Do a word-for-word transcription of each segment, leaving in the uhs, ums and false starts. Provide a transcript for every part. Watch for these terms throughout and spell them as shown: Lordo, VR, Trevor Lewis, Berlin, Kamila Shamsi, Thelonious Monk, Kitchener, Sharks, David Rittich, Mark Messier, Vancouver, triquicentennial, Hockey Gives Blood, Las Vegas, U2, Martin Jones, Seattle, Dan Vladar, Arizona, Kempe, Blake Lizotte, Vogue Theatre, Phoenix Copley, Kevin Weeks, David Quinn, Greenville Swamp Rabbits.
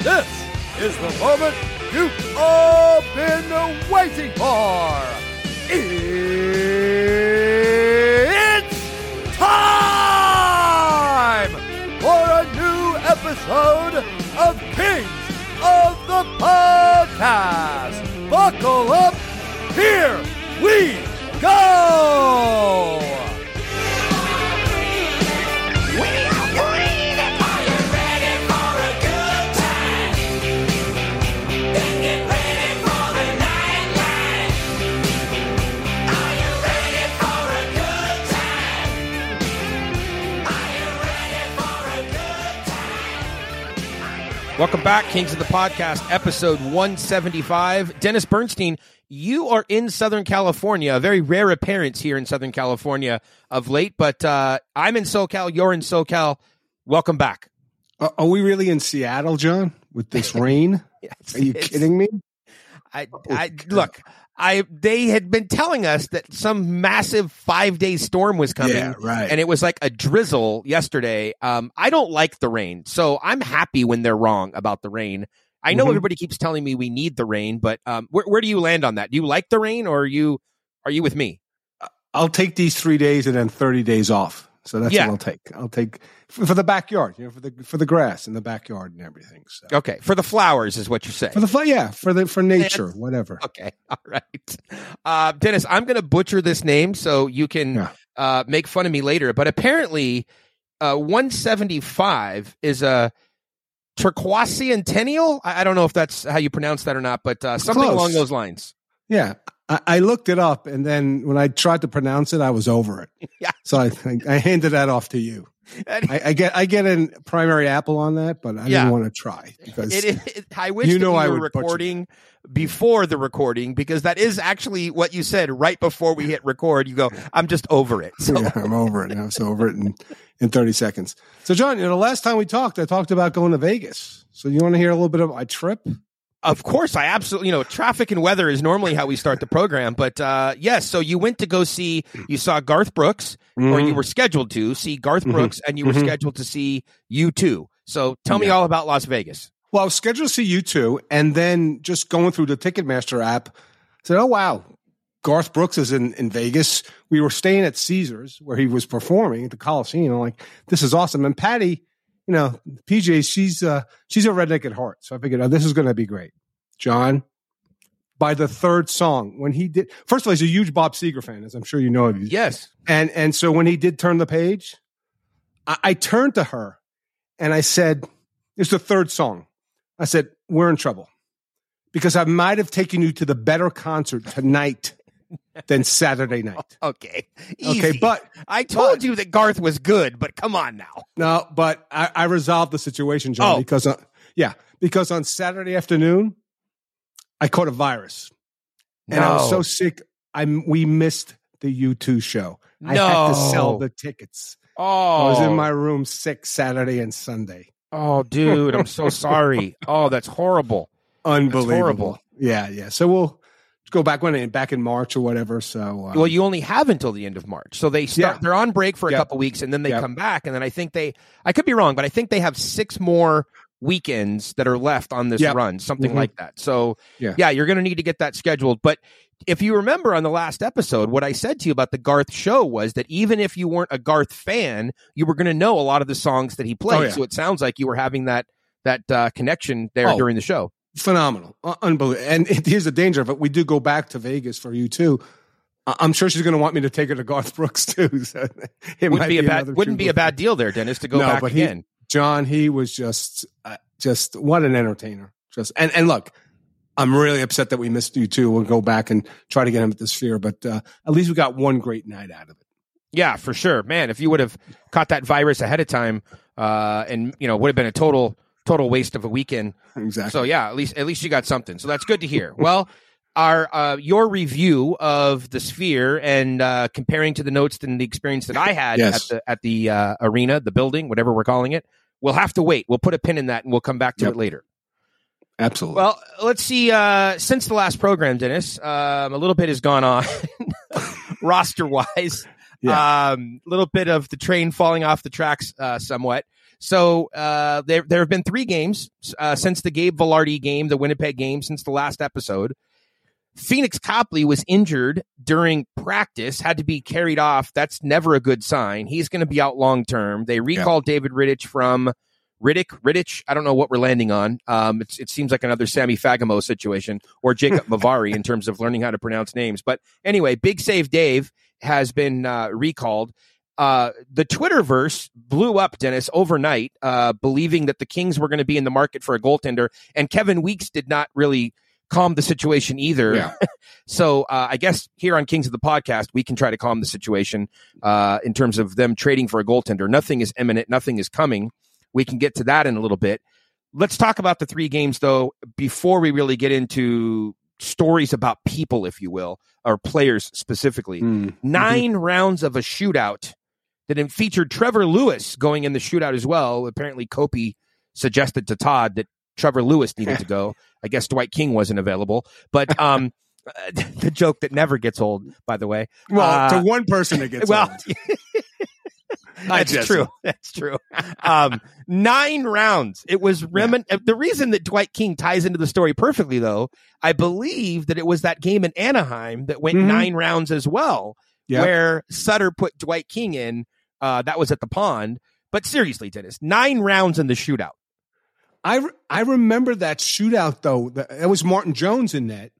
This is the moment you've all been waiting for. It's time for a new episode of Kings of the Podcast. Buckle up, here we go! Welcome back, Kings of the Podcast, episode one seventy-five. Dennis Bernstein, you are in Southern California, a very rare appearance here in Southern California of late, but uh, I'm in SoCal, you're in SoCal. Welcome back. Uh, are we really in Seattle, John, with this rain? Yes, are you kidding me? I, I look, I they had been telling us that some massive five-day storm was coming, yeah, right. And it was like a drizzle yesterday. Um, I don't like the rain, so I'm happy when they're wrong about the rain. I know mm-hmm. everybody keeps telling me we need the rain, but um, where, where do you land on that? Do you like the rain, or are you are you with me? I'll take these three days and then thirty days off. So that's yeah. what I'll take. I'll take for, for the backyard, you know, for the for the grass in the backyard and everything. So. Okay, for the flowers is what you say. For the fl- yeah, for the for nature, that's, whatever. Okay, all right, uh, Dennis. I'm going to butcher this name so you can yeah. uh, make fun of me later. But apparently, uh, one seventy-five is a triquicentennial. I, I don't know if that's how you pronounce that or not, but uh, something Close. along those lines. Yeah. I looked it up, and then when I tried to pronounce it, I was over it. Yeah. So I I handed that off to you. I, I get I get a primary apple on that, but I yeah. didn't want to try because it, it, it, I wish you know that we I were recording before the recording because that is actually what you said right before we hit record. You go, I'm just over it. So. Yeah, I'm over it. I was over it in, in thirty seconds. So, John, you know, the last time we talked, I talked about going to Vegas. So you want to hear a little bit of my trip? Of course, I absolutely, you know, traffic and weather is normally how we start the program. But uh, yes, so you went to go see, you saw Garth Brooks, mm-hmm. or you were scheduled to see Garth mm-hmm. Brooks, and you were mm-hmm. scheduled to see U two. So tell yeah. me all about Las Vegas. Well, I was scheduled to see U two, and then just going through the Ticketmaster app, I said, oh, wow, Garth Brooks is in, in Vegas. We were staying at Caesars where he was performing at the Coliseum. I'm like, this is awesome. And Patty... You know, P J, she's uh, she's a redneck at heart. So I figured, oh, this is going to be great. John, by the third song, when he did, first of all, he's a huge Bob Seger fan, as I'm sure you know of. Yes. And and so when he did Turn the Page, I, I turned to her and I said, it's the third song. I said, we're in trouble because I might have taken you to the better concert tonight than Saturday night. Okay. Easy. Okay, but I told but, you that Garth was good, but come on now. No, but I, I resolved the situation, John, oh. because on, yeah, because on Saturday afternoon I caught a virus. No. And I was so sick I we missed the U two show. No. I had to sell the tickets. Oh. I was in my room sick Saturday and Sunday. Oh, dude, I'm so sorry. Oh, that's horrible. Unbelievable. That's horrible. Yeah, yeah. So we'll go back when back in March or whatever. So um, well, you only have until the end of March. So they start. Yeah. They're on break for a yep. couple weeks, and then they yep. come back. And then I think they. I could be wrong, but I think they have six more weekends that are left on this yep. run, something mm-hmm. like that. So yeah, yeah you're going to need to get that scheduled. But if you remember on the last episode, what I said to you about the Garth show was that even if you weren't a Garth fan, you were going to know a lot of the songs that he played. Oh, yeah. So it sounds like you were having that that uh, connection there oh. during the show. Phenomenal. Uh, unbelievable. And it, here's the danger of it. We do go back to Vegas for you, too. I- I'm sure she's going to want me to take her to Garth Brooks, too. So it wouldn't might be a bad, wouldn't be a bad deal there, Dennis, to go no, back but again. He, John, he was just, uh, just what an entertainer. Just And and look, I'm really upset that we missed you, too. We'll go back and try to get him at the Sphere. But uh, at least we got one great night out of it. Yeah, for sure. Man, if you would have caught that virus ahead of time uh, and, you know, would have been a total... Total waste of a weekend. Exactly. So yeah, at least at least you got something. So that's good to hear. Well, our uh, your review of the Sphere and uh, comparing to the notes and the experience that I had yes. at the at the uh, arena, the building, whatever we're calling it. We'll have to wait. We'll put a pin in that and we'll come back to yep. it later. Absolutely. Well, let's see. Uh, since the last program, Dennis, um, a little bit has gone on roster wise. Yeah. Um, a little bit of the train falling off the tracks uh, somewhat. So uh, there there have been three games uh, since the Gabe Vilardi game, the Winnipeg game, since the last episode. Phoenix Copley was injured during practice, had to be carried off. That's never a good sign. He's going to be out long term. They recalled yeah. David Rittich from Rittich. Rittich, I don't know what we're landing on. Um, it's, it seems like another Sammy Fagemo situation or Jacob Mavari in terms of learning how to pronounce names. But anyway, Big Save Dave has been uh, recalled. Uh, the Twitterverse blew up, Dennis, overnight, uh, believing that the Kings were going to be in the market for a goaltender. And Kevin Weeks did not really calm the situation either. Yeah. So uh, I guess here on Kings of the Podcast, we can try to calm the situation uh, in terms of them trading for a goaltender. Nothing is imminent. Nothing is coming. We can get to that in a little bit. Let's talk about the three games, though, before we really get into stories about people, if you will, or players specifically. Mm. Nine mm-hmm. rounds of a shootout that featured Trevor Lewis going in the shootout as well. Apparently, Kopi suggested to Todd that Trevor Lewis needed to go. I guess Dwight King wasn't available, but um, the joke that never gets old, by the way. Well, uh, to one person it gets well, old. That's Jesse. true. That's true. Um, nine rounds. It was remin- yeah. The reason that Dwight King ties into the story perfectly, though, I believe that it was that game in Anaheim that went mm-hmm. nine rounds as well, yep. where Sutter put Dwight King in. Uh, that was at the Pond. But seriously, Dennis, nine rounds in the shootout. I, re- I remember that shootout, though. That was Martin Jones in net.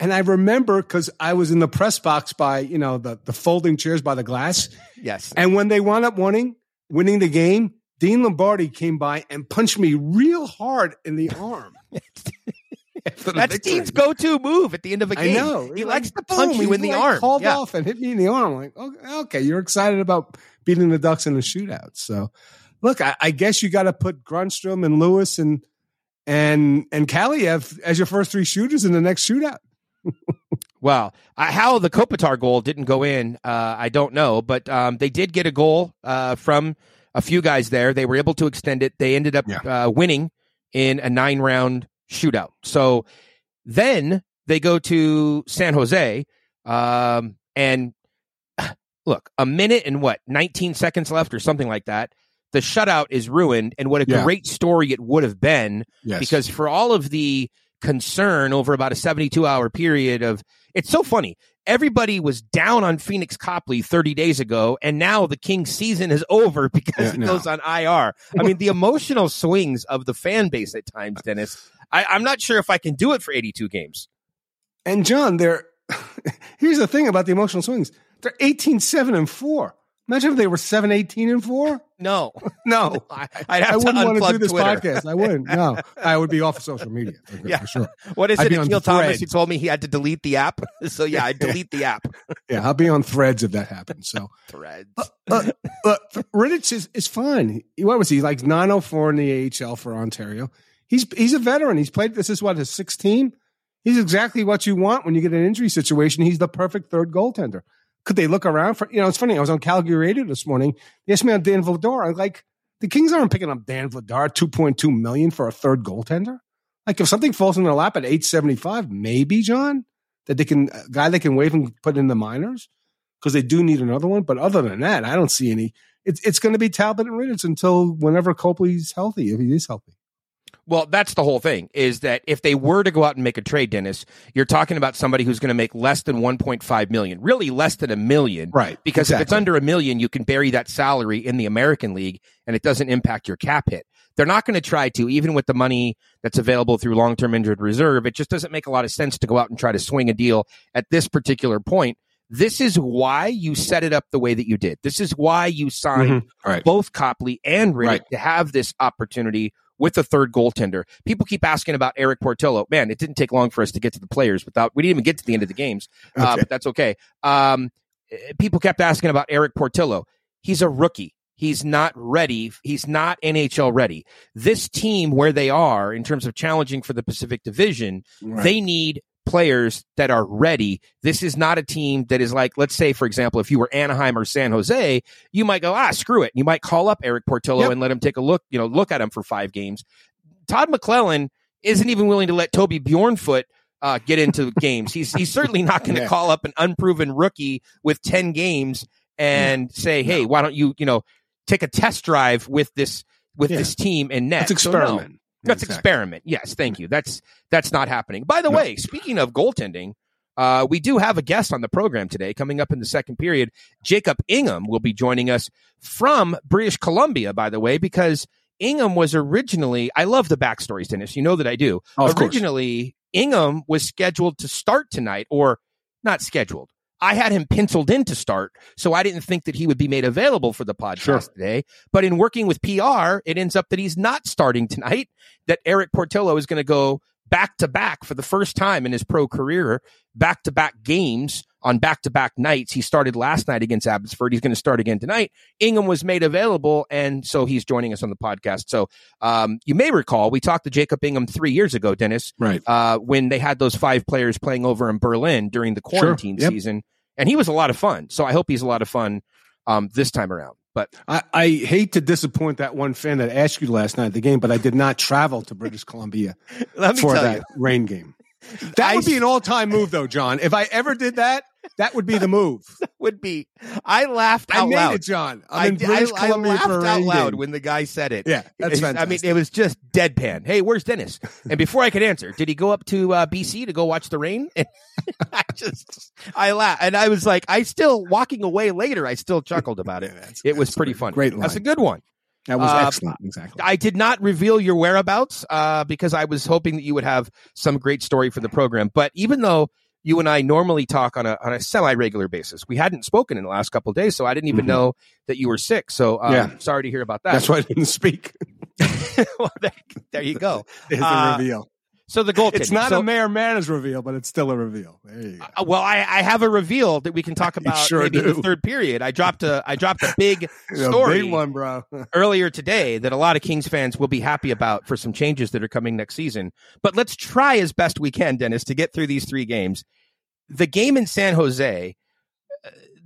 And I remember because I was in the press box by, you know, the, the folding chairs by the glass. Yes. And when they wound up winning, winning the game, Dean Lombardi came by and punched me real hard in the arm. That's Dean's go-to move at the end of a game. I know. He likes to punch you in the arm. He called off and hit me in the arm. I'm like, okay, okay, you're excited about beating the Ducks in the shootout. So, look, I, I guess you got to put Grundstrom and Lewis and and and Kaliyev as your first three shooters in the next shootout. Wow. Uh, how the Kopitar goal didn't go in, uh, I don't know. But um, they did get a goal uh, from a few guys there. They were able to extend it. They ended up yeah. uh, winning in a nine-round shootout. So then they go to San Jose. Um, and look, a minute and what, nineteen seconds left or something like that. The shutout is ruined. And what a yeah. great story it would have been. Yes. Because for all of the concern over about a seventy-two hour period of, it's so funny, everybody was down on Phoenix Copley thirty days ago, and now the Kings season is over because yeah, it no. goes on I R. I mean, the emotional swings of the fan base at times, Dennis, I, I'm not sure if I can do it for eighty-two games. And John, there here's the thing about the emotional swings, they're eighteen seven and four. Imagine if they were seven eighteen and four. No, no, I, I'd have I wouldn't to want to do this Twitter. Podcast. I wouldn't. No, I would be off of social media. For, yeah. for sure. What is I'd it? Akil Thomas, who told me he had to delete the app. So yeah, I'd delete the app. Yeah. I'll be on Threads if that happens. So Threads, uh, uh, uh, Rittich is, is fine. What was he like? nine oh four in the A H L for Ontario. He's, he's a veteran. He's played, this is what his sixth team. He's exactly what you want when you get an injury situation. He's the perfect third goaltender. Could they look around for, you know, it's funny. I was on Calgary radio this morning. They asked me on Dan Vladar. I'm like, the Kings aren't picking up Dan Vladar, two point two million dollars for a third goaltender. Like if something falls in their lap at eight seventy-five, maybe John, that they can, a guy they can waive and put in the minors because they do need another one. But other than that, I don't see any, it's, it's going to be Talbot and Rittich until whenever Copley's healthy, if he is healthy. Well, that's the whole thing, is that if they were to go out and make a trade, Dennis, you're talking about somebody who's going to make less than one point five million dollars, really less than a million. Right. Because exactly. if it's under a million, you can bury that salary in the American League and it doesn't impact your cap hit. They're not going to try to, even with the money that's available through long-term injured reserve. It just doesn't make a lot of sense to go out and try to swing a deal at this particular point. This is why you set it up the way that you did. This is why you signed mm-hmm. right. both Copley and Rittich right. to have this opportunity with the third goaltender. People keep asking about Erik Portillo. Man, it didn't take long for us to get to the players without, we didn't even get to the end of the games, uh, okay. but that's okay. Um, people kept asking about Erik Portillo. He's a rookie. He's not ready. He's not N H L ready. This team, where they are in terms of challenging for the Pacific Division, right. they need players that are ready. This is not a team that is like, let's say, for example, if you were Anaheim or San Jose, you might go, ah, screw it. You might call up Erik Portillo yep. and let him take a look, you know, look at him for five games. Todd McLellan isn't even willing to let Toby Bjornfoot uh, get into games. He's he's certainly not going to yeah. call up an unproven rookie with ten games and yeah. say, hey, no. why don't you, you know, take a test drive with this with yeah. this team and net. That's experiment. So, no. That's exactly. experiment. Yes, thank you. That's that's not happening. By the no. way, speaking of goaltending, uh, we do have a guest on the program today. Coming up in the second period, Jacob Ingham will be joining us from British Columbia, by the way, because Ingham was originally, I love the backstories, Dennis. You know that I do. Oh, of originally, course. Ingham was scheduled to start tonight, or not scheduled. I had him penciled in to start, so I didn't think that he would be made available for the podcast sure. today. But in working with P R, it ends up that he's not starting tonight, that Erik Portillo is going to go back-to-back for the first time in his pro career, back-to-back games on back-to-back nights. He started last night against Abbotsford. He's going to start again tonight. Ingham was made available, and so he's joining us on the podcast. So um, you may recall, we talked to Jacob Ingham three years ago, Dennis, right? Uh, when they had those five players playing over in Berlin during the quarantine sure. yep. season. And he was a lot of fun. So I hope he's a lot of fun um, this time around. But I, I hate to disappoint that one fan that asked you last night at the game, but I did not travel to British Columbia Let me for tell that you. rain game. That I, would be an all-time move, though, John. If I ever did that, that would be the move. That would be. I laughed out loud. I made it, John. I'm I, in British I, Columbia I laughed for a rain out loud game. When the guy said it. Yeah, that's fantastic. I mean, it was just deadpan. Hey, where's Dennis? And before I could answer, did he go up to uh, B C to go watch the rain? And I just, I laughed. And I was like, I still, walking away later, I still chuckled about it. Yeah, it was pretty funny. Great line. That's a good one. That was uh, excellent. Exactly. I did not reveal your whereabouts uh, because I was hoping that you would have some great story for the program. But even though you and I normally talk on a on a semi-regular basis, we hadn't spoken in the last couple of days, so I didn't even mm-hmm. know that you were sick. So um, yeah. sorry to hear about that. That's why I didn't speak. Well, there, there you go. There's uh, a reveal. So the goaltending. It's not so, a Mayor Manners reveal, but it's still a reveal. There you go. Uh, well, I, I have a reveal that we can talk about sure maybe do. in the third period. I dropped a I dropped a big story, a big one, bro. earlier today that a lot of Kings fans will be happy about for some changes that are coming next season. But let's try as best we can, Dennis, to get through these three games. The game in San Jose,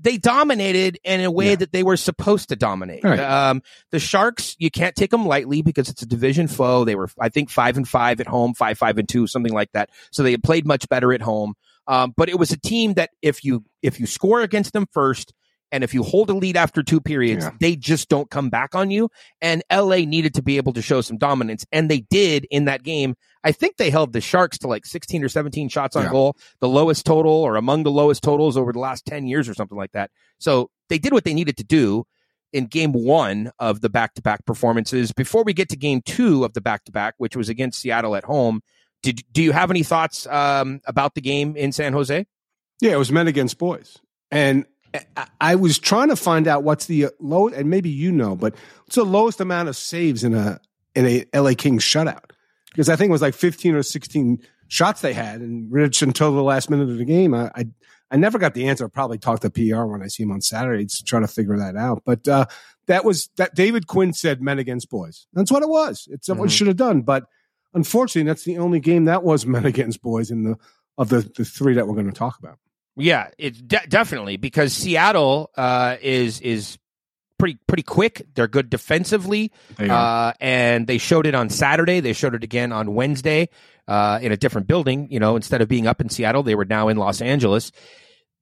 they dominated in a way yeah. that they were supposed to dominate. Right. Um, the Sharks, you can't take them lightly because it's a division foe. They were, I think, five and five at home, five, five and two, something like that. So they had played much better at home. Um, but it was a team that if you, if you score against them first and if you hold a lead after two periods, yeah. they just don't come back on you. And L A needed to be able to show some dominance. And they did in that game. I think they held the Sharks to like sixteen or seventeen shots on yeah. goal, the lowest total or among the lowest totals over the last ten years or something like that. So they did what they needed to do in game one of the back-to-back performances. Before we get to game two of the back-to-back, which was against Seattle at home, did do you have any thoughts um, about the game in San Jose? Yeah, it was men against boys. And I was trying to find out what's the low, and maybe you know, but what's the lowest amount of saves in a in a L A Kings shutout? Because I think it was like fifteen or sixteen shots they had, and Rittich until the last minute of the game. I, I I never got the answer. I'll probably talk to P R when I see him on Saturday to try to figure that out. But uh, that was that David Quinn said men against boys. That's what it was. It's what mm-hmm. it should have done. But unfortunately, that's the only game that was men against boys in the of the, the three that we're going to talk about. Yeah, it's de- definitely because Seattle uh, is is pretty pretty quick. They're good defensively, uh, and they showed it on Saturday. They showed it again on Wednesday uh, in a different building. You know, instead of being up in Seattle, they were now in Los Angeles.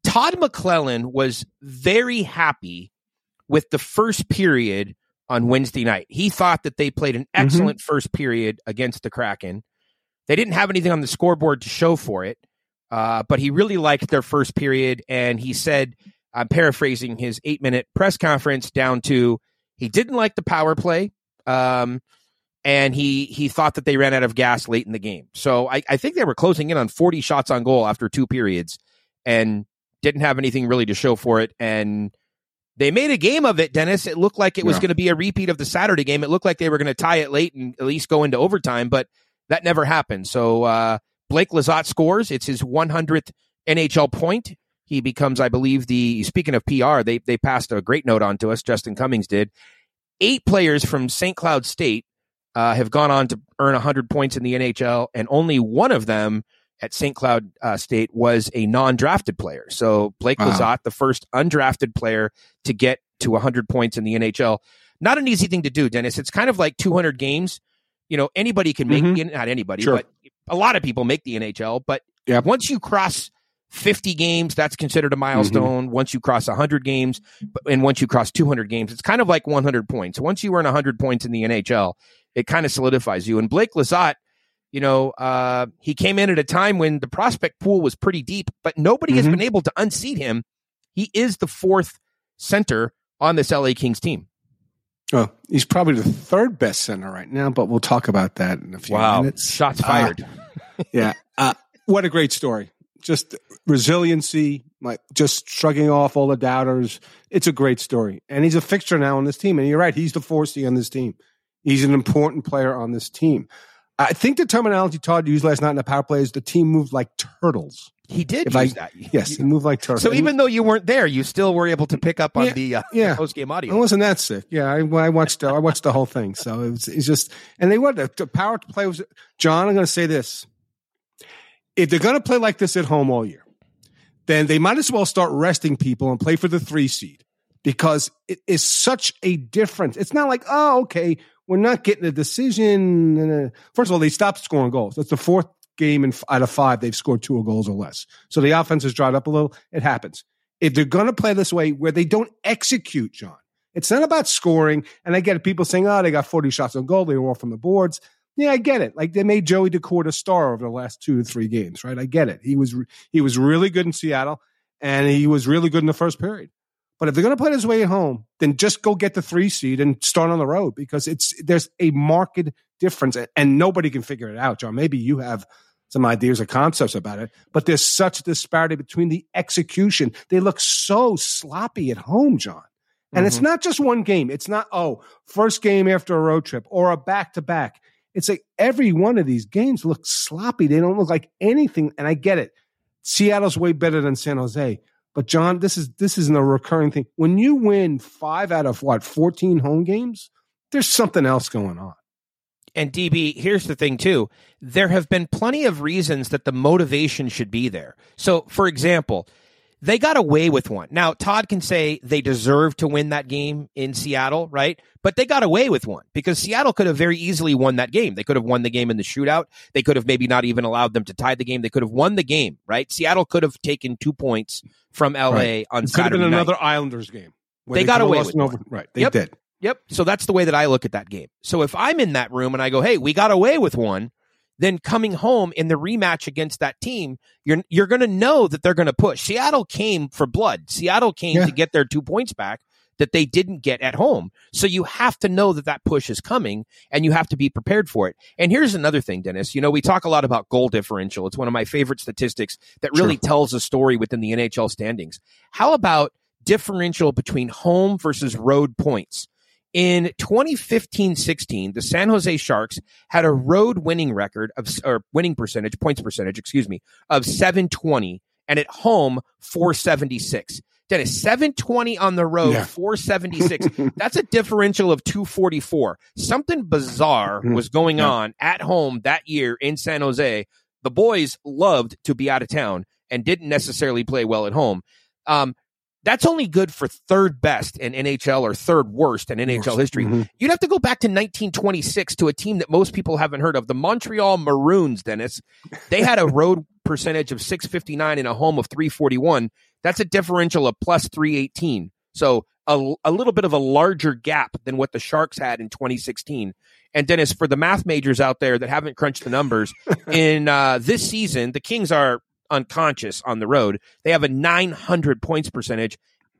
Todd McLellan was very happy with the first period on Wednesday night. He thought that they played an excellent mm-hmm. first period against the Kraken. They didn't have anything on the scoreboard to show for it. Uh, but he really liked their first period, and he said, I'm paraphrasing his eight-minute press conference down to he didn't like the power play, um, and he he thought that they ran out of gas late in the game. So I, I think they were closing in on forty shots on goal after two periods and didn't have anything really to show for it. And they made a game of it, Dennis. It looked like it was yeah. going to be a repeat of the Saturday game. It looked like they were going to tie it late and at least go into overtime, but that never happened. So uh Blake Lizotte scores. It's his hundredth N H L point. He becomes, I believe, the, speaking of P R, they they passed a great note on to us. Justin Cummings did. Eight players from Saint Cloud State uh, have gone on to earn one hundred points in the N H L, and only one of them at Saint Cloud uh, State was a non-drafted player. So Blake wow. Lizotte, the first undrafted player to get to one hundred points in the N H L. Not an easy thing to do, Dennis. It's kind of like two hundred games. You know, anybody can make, mm-hmm. not anybody, sure. but a lot of people make the N H L. But yep. once you cross fifty games, that's considered a milestone. Mm-hmm. Once you cross one hundred games, and once you cross two hundred games, it's kind of like one hundred points. Once you earn one hundred points in the N H L, it kind of solidifies you. And Blake Lizotte, you know, uh, he came in at a time when the prospect pool was pretty deep, but nobody mm-hmm. has been able to unseat him. He is the fourth center on this L A Kings team. Oh, he's probably the third best center right now, but we'll talk about that in a few wow. minutes. Shots fired. Uh, yeah. Uh, what a great story. Just resiliency, like just shrugging off all the doubters. It's a great story. And he's a fixture now on this team. And you're right. He's the four C on this team. He's an important player on this team. I think the terminology Todd used last night in the power play is the team moved like turtles. He did if use I, that. Yes, you, he moved like turtles. So and even though you weren't there, you still were able to pick up on yeah, the, uh, yeah. the post-game audio. I wasn't that sick. Yeah, I, I watched uh, I watched the whole thing. So it was, it's just – and they were the, the power play was – John, I'm going to say this. If they're going to play like this at home all year, then they might as well start resting people and play for the three seed because it is such a difference. It's not like, oh, okay, we're not getting a decision. First of all, they stopped scoring goals. That's the fourth game in, out of five they've scored two goals or less. So the offense has dried up a little. It happens. If they're going to play this way where they don't execute, John, it's not about scoring. And I get people saying, oh, they got forty shots on goal. They were off from the boards. Yeah, I get it. Like they made Joey Decord a star over the last two to three games, right? I get it. He was re- he was really good in Seattle, and he was really good in the first period. But if they're going to play this way at home, then just go get the three seed and start on the road because it's there's a marked difference, and nobody can figure it out, John. Maybe you have some ideas or concepts about it, but there's such a disparity between the execution. They look so sloppy at home, John. And mm-hmm. it's not just one game. It's not, oh, first game after a road trip or a back-to-back. It's like every one of these games looks sloppy. They don't look like anything. And I get it. Seattle's way better than San Jose. But, John, this is this isn't a recurring thing. When you win five out of, what, fourteen home games, there's something else going on. And, D B, here's the thing, too. There have been plenty of reasons that the motivation should be there. So, for example, they got away with one. Now, Todd can say they deserve to win that game in Seattle, right? But they got away with one because Seattle could have very easily won that game. They could have won the game in the shootout. They could have maybe not even allowed them to tie the game. They could have won the game, right? Seattle could have taken two points from L A right. on it Saturday night. Could have been another night. Islanders game. They, they got away with one. Right, they yep. did. Yep. So that's the way that I look at that game. So if I'm in that room and I go, hey, we got away with one, then coming home in the rematch against that team, you're you're going to know that they're going to push. Seattle came for blood. Seattle came yeah. to get their two points back that they didn't get at home. So you have to know that that push is coming, and you have to be prepared for it. And here's another thing, Dennis. You know, we talk a lot about goal differential. It's one of my favorite statistics that really sure. tells a story within the N H L standings. How about differential between home versus road points? In twenty fifteen sixteen, the San Jose Sharks had a road winning record of, or winning percentage, points percentage, excuse me, of seven twenty, and at home, four seventy-six. Dennis, seven twenty on the road, yeah. four seventy-six. That's a differential of two forty-four. Something bizarre was going yeah. on at home that year in San Jose. The boys loved to be out of town and didn't necessarily play well at home. Um, That's only good for third best in N H L or third worst in N H L history. Mm-hmm. You'd have to go back to nineteen twenty-six to a team that most people haven't heard of, the Montreal Maroons, Dennis. They had a road percentage of six fifty-nine and a home of three forty-one. That's a differential of plus three eighteen. So a, a little bit of a larger gap than what the Sharks had in twenty sixteen. And Dennis, for the math majors out there that haven't crunched the numbers, in uh, this season, the Kings are unconscious on the road. They have a nine hundred points percentage.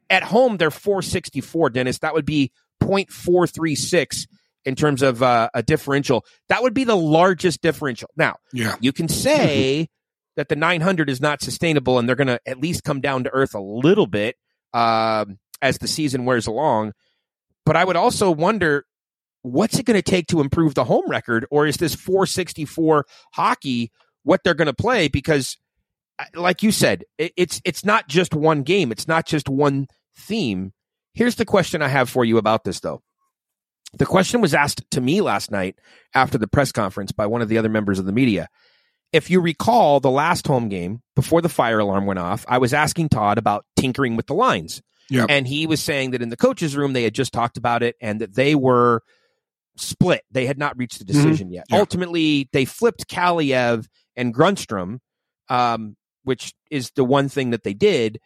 At home, they're four sixty-four, Dennis. That would be point four three six in terms of uh, a differential. That would be the largest differential. Now, yeah. you can say that the nine hundred is not sustainable, and they're going to at least come down to earth a little bit uh, as the season wears along. But I would also wonder, what's it going to take to improve the home record? Or is this four sixty-four hockey what they're going to play? Because like you said, it's it's not just one game. It's not just one theme. Here's the question I have for you about this, though. The question was asked to me last night after the press conference by one of the other members of the media. If you recall the last home game before the fire alarm went off, I was asking Todd about tinkering with the lines. Yep. And he was saying that in the coach's room, they had just talked about it and that they were split. They had not reached the decision mm-hmm. yet. Yep. Ultimately, they flipped Kaliyev and Grundstrom, um, which is the one thing that they did.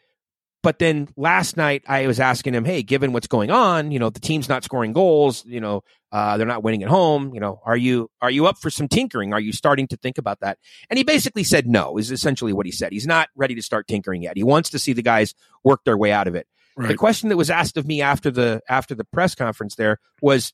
But then last night I was asking him, hey, given what's going on, you know, the team's not scoring goals, you know, uh, they're not winning at home. You know, are you are you up for some tinkering? Are you starting to think about that? And he basically said no, is essentially what he said. He's not ready to start tinkering yet. He wants to see the guys work their way out of it. Right. The question that was asked of me after the after the press conference there was,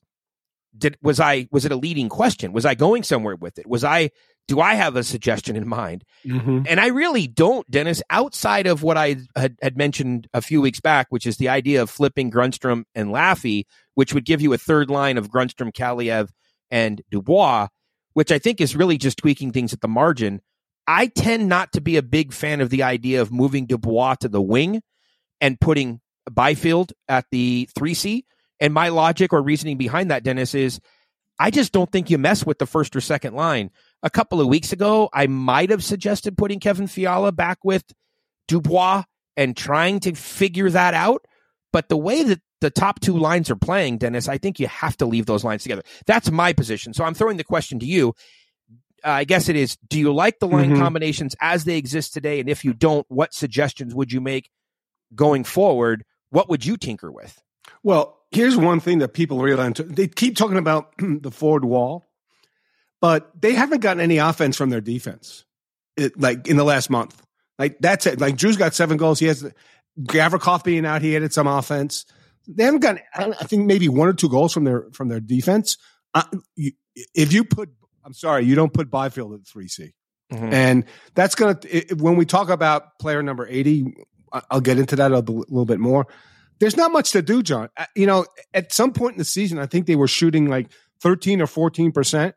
did was I was it a leading question? Was I going somewhere with it? Was I Do I have a suggestion in mind? Mm-hmm. And I really don't, Dennis, outside of what I had, had mentioned a few weeks back, which is the idea of flipping Grundstrom and Laffy, which would give you a third line of Grundstrom, Kaliyev, and Dubois, which I think is really just tweaking things at the margin. I tend not to be a big fan of the idea of moving Dubois to the wing and putting Byfield at the three C. And my logic or reasoning behind that, Dennis, is I just don't think you mess with the first or second line. A couple of weeks ago, I might have suggested putting Kevin Fiala back with Dubois and trying to figure that out. But the way that the top two lines are playing, Dennis, I think you have to leave those lines together. That's my position. So I'm throwing the question to you. Uh, I guess it is, do you like the line mm-hmm. combinations as they exist today? And if you don't, what suggestions would you make going forward? What would you tinker with? Well, here's one thing that people realize. They keep talking about the forward wall. But they haven't gotten any offense from their defense, it, like in the last month. Like that's it. Like Drew's got seven goals. He has Gavrikov being out. He added some offense. They haven't gotten. I, don't, I think maybe one or two goals from their from their defense. Uh, you, if you put, I'm sorry, you don't put Byfield at three C, mm-hmm. and that's gonna. It, when we talk about player number eighty, I'll get into that a little bit more. There's not much to do, John. You know, at some point in the season, I think they were shooting like thirteen or fourteen percent.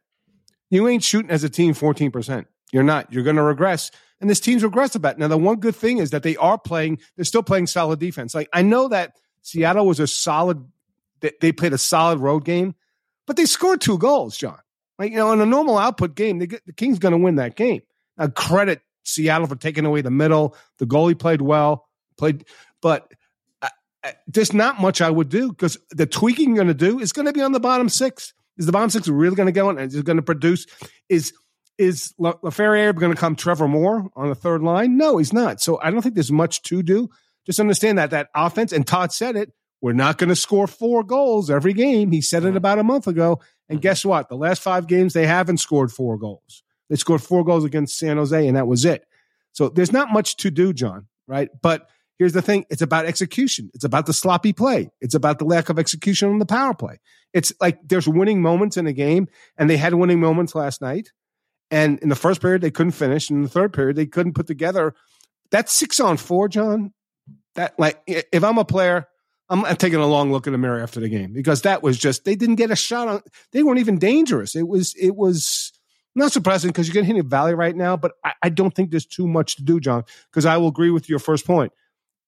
You ain't shooting as a team fourteen percent. You're not. You're going to regress. And this team's regressed about it. Now, the one good thing is that they are playing, they're still playing solid defense. Like, I know that Seattle was a solid, they played a solid road game, but they scored two goals, John. Like, you know, in a normal output game, they get, the King's going to win that game. Now, credit Seattle for taking away the middle. The goalie played well, played, but I, I, there's not much I would do because the tweaking you're going to do is going to be on the bottom six. Is the bottom six really going to go in and is going to produce? Is is Laferriere going to come Trevor Moore on the third line? No, he's not. So I don't think there's much to do. Just understand that that offense, and Todd said it, we're not going to score four goals every game. He said it about a month ago. And guess what? The last five games, they haven't scored four goals. They scored four goals against San Jose, and that was it. So there's not much to do, John, right? But here's the thing. It's about execution. It's about the sloppy play. It's about the lack of execution on the power play. It's like there's winning moments in a game, and they had winning moments last night. And in the first period, they couldn't finish. In the third period, they couldn't put together. That's six on four, John. That like if I'm a player, I'm, I'm taking a long look in the mirror after the game because that was just they didn't get a shot on. They weren't even dangerous. It was it was not surprising because you're getting hit in Valley right now. But I, I don't think there's too much to do, John. Because I will agree with your first point.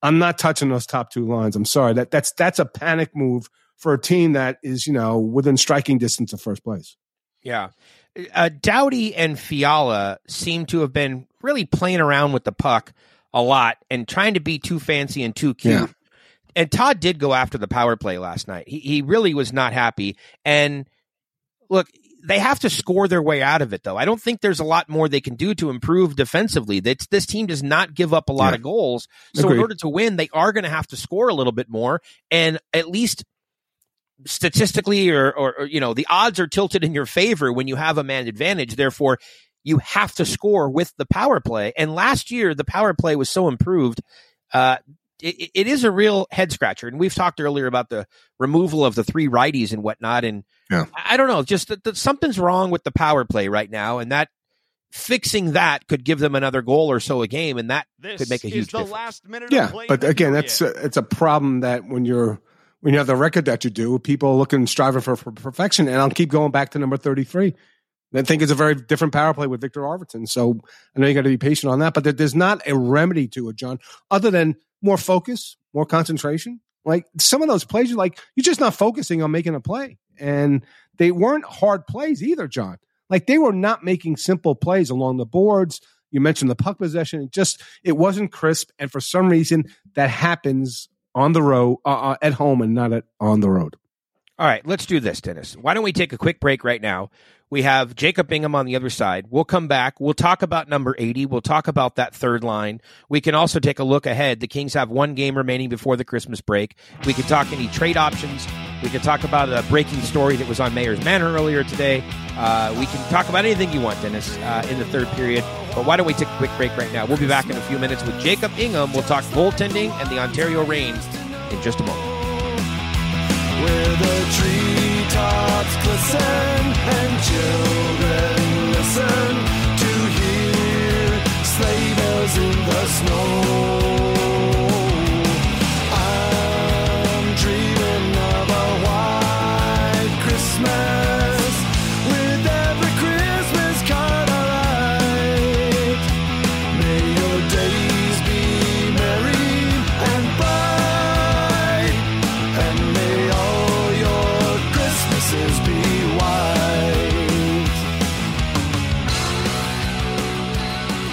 I'm not touching those top two lines. I'm sorry. That that's that's a panic move for a team that is, you know, within striking distance of first place. Yeah. Uh, Doughty and Fiala seem to have been really playing around with the puck a lot and trying to be too fancy and too cute. Yeah. And Todd did go after the power play last night. He he really was not happy. And look, they have to score their way out of it, though. I don't think there's a lot more they can do to improve defensively. That's, this team does not give up a lot yeah. of goals. So Agreed. In order to win, they are going to have to score a little bit more. And at least statistically or, or, or, you know, the odds are tilted in your favor when you have a man advantage. Therefore, you have to score with the power play. And last year, the power play was so improved. Uh, it, it is a real head scratcher. And we've talked earlier about the removal of the three righties and whatnot. And, Yeah. I don't know, just that, that something's wrong with the power play right now, and that fixing that could give them another goal or so a game, and that this could make a huge difference. Last minute yeah, but again, that's a, it's a problem that when you're when you have the record that you do, people are looking striving for, for perfection, and I'll keep going back to number thirty-three. I think it's a very different power play with Victor Arvidsson, so I know you got to be patient on that, but there, there's not a remedy to it, John, other than more focus, more concentration. Like some of those plays, you're like you're just not focusing on making a play. And they weren't hard plays either, John. Like, they were not making simple plays along the boards. You mentioned the puck possession. It just, it wasn't crisp. And for some reason, that happens on the road, uh, at home and not at, on the road. All right, let's do this, Dennis. Why don't we take a quick break right now? We have Jacob Ingham on the other side. We'll come back. We'll talk about number eighty. We'll talk about that third line. We can also take a look ahead. The Kings have one game remaining before the Christmas break. We can talk any trade options. We can talk about a breaking story that was on Mayor's Manor earlier today. Uh, we can talk about anything you want, Dennis, uh, in the third period. But why don't we take a quick break right now? We'll be back in a few minutes with Jacob Ingham. We'll talk goaltending and the Ontario Reign in just a moment. Where the treetops glisten and children listen to hear sleigh bells in the snow.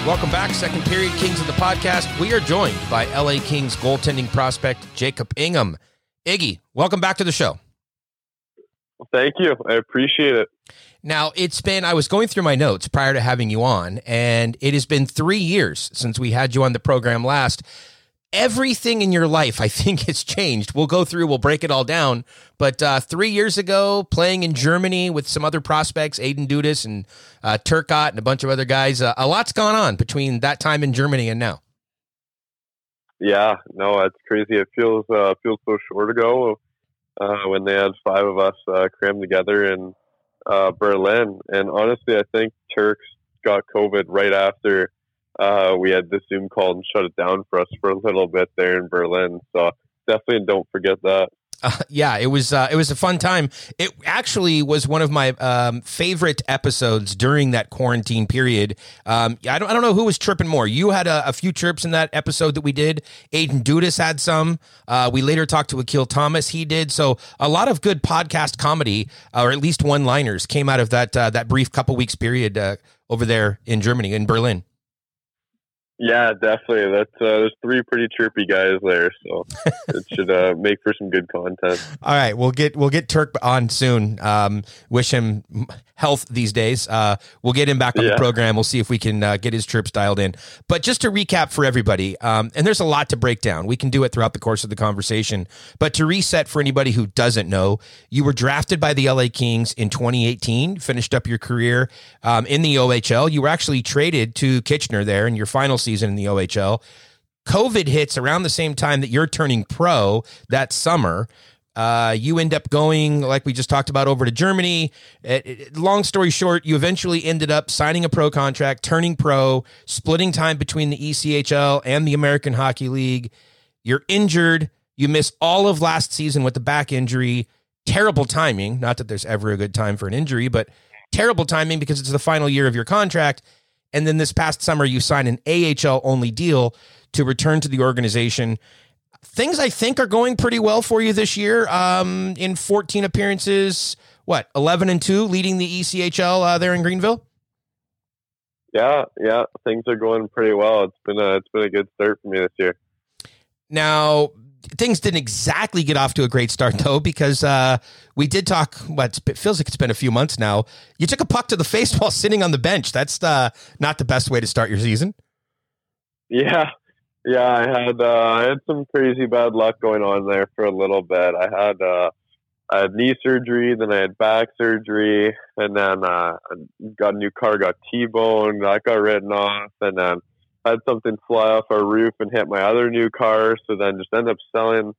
Welcome back. Second period, Kings of the Podcast. We are joined by L A Kings goaltending prospect Jacob Ingham. Iggy, welcome back to the show. Thank you. I appreciate it. Now, it's been, I was going through my notes prior to having you on, and it has been three years since we had you on the program last. Everything in your life, I think, has changed. We'll go through, we'll break it all down. But uh, three years ago, playing in Germany with some other prospects, Aiden Dudas and uh, Turcotte and a bunch of other guys, uh, a lot's gone on between that time in Germany and now. Yeah, no, that's crazy. It feels uh, feels so short ago uh, when they had five of us uh, crammed together in uh, Berlin. And honestly, I think Turks got COVID right after Uh, we had the Zoom call and shut it down for us for a little bit there in Berlin. So definitely don't forget that. Uh, yeah, it was uh, it was a fun time. It actually was one of my um, favorite episodes during that quarantine period. Um, I don't I don't know who was chirping more. You had a, a few chirps in that episode that we did. Aiden Dudas had some. Uh, we later talked to Akil Thomas. He did. So a lot of good podcast comedy, uh, or at least one-liners, came out of that uh, that brief couple weeks period uh, over there in Germany, in Berlin. Yeah, definitely. That's uh, there's three pretty chirpy guys there, so it should uh, make for some good content. All right, we'll get we'll get Turk on soon. Um, wish him health these days. Uh, we'll get him back on yeah. the program. We'll see if we can uh, get his chirps dialed in. But just to recap for everybody, um, and there's a lot to break down. We can do it throughout the course of the conversation. But to reset for anybody who doesn't know, you were drafted by the L A Kings in twenty eighteen. Finished up your career um, in the O H L. You were actually traded to Kitchener there in your final season. season in the O H L. COVID hits around the same time that you're turning pro that summer. Uh, you end up going, like we just talked about, over to Germany. It, it, long story short, you eventually ended up signing a pro contract, turning pro, splitting time between the E C H L and the American Hockey League. You're injured. You missed all of last season with the back injury. Terrible timing. Not that there's ever a good time for an injury, but terrible timing because it's the final year of your contract. And then this past summer, you signed an A H L-only deal to return to the organization. Things, I think, are going pretty well for you this year. Um, in fourteen appearances, what, eleven and two, leading the E C H L uh, there in Greenville? Yeah, yeah, things are going pretty well. It's been a, it's been a good start for me this year. Now, things didn't exactly get off to a great start, though, because uh, we did talk, what, it feels like it's been a few months now. You took a puck to the face while sitting on the bench. That's uh, not the best way to start your season. Yeah. Yeah, I had uh, I had some crazy bad luck going on there for a little bit. I had uh, I had knee surgery, then I had back surgery, and then uh, got a new car, got T-boned, that got written off, and then had something fly off our roof and hit my other new car, so then just ended up selling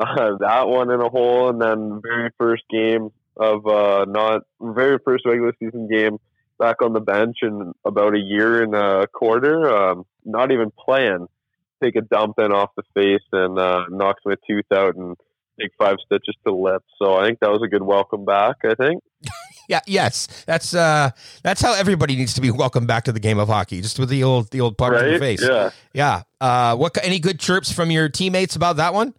uh, that one in a hole. And then very first game of uh, not very first regular season game back on the bench in about a year and a quarter, um, not even playing, take a dump in off the face and uh, knocks my tooth out and take five stitches to the lip. So I think that was a good welcome back, I think. Yeah. Yes. That's uh, that's how everybody needs to be welcomed back to the game of hockey, just with the old, the old puck right? in your face. Yeah. Yeah. Uh, what, any good chirps from your teammates about that one?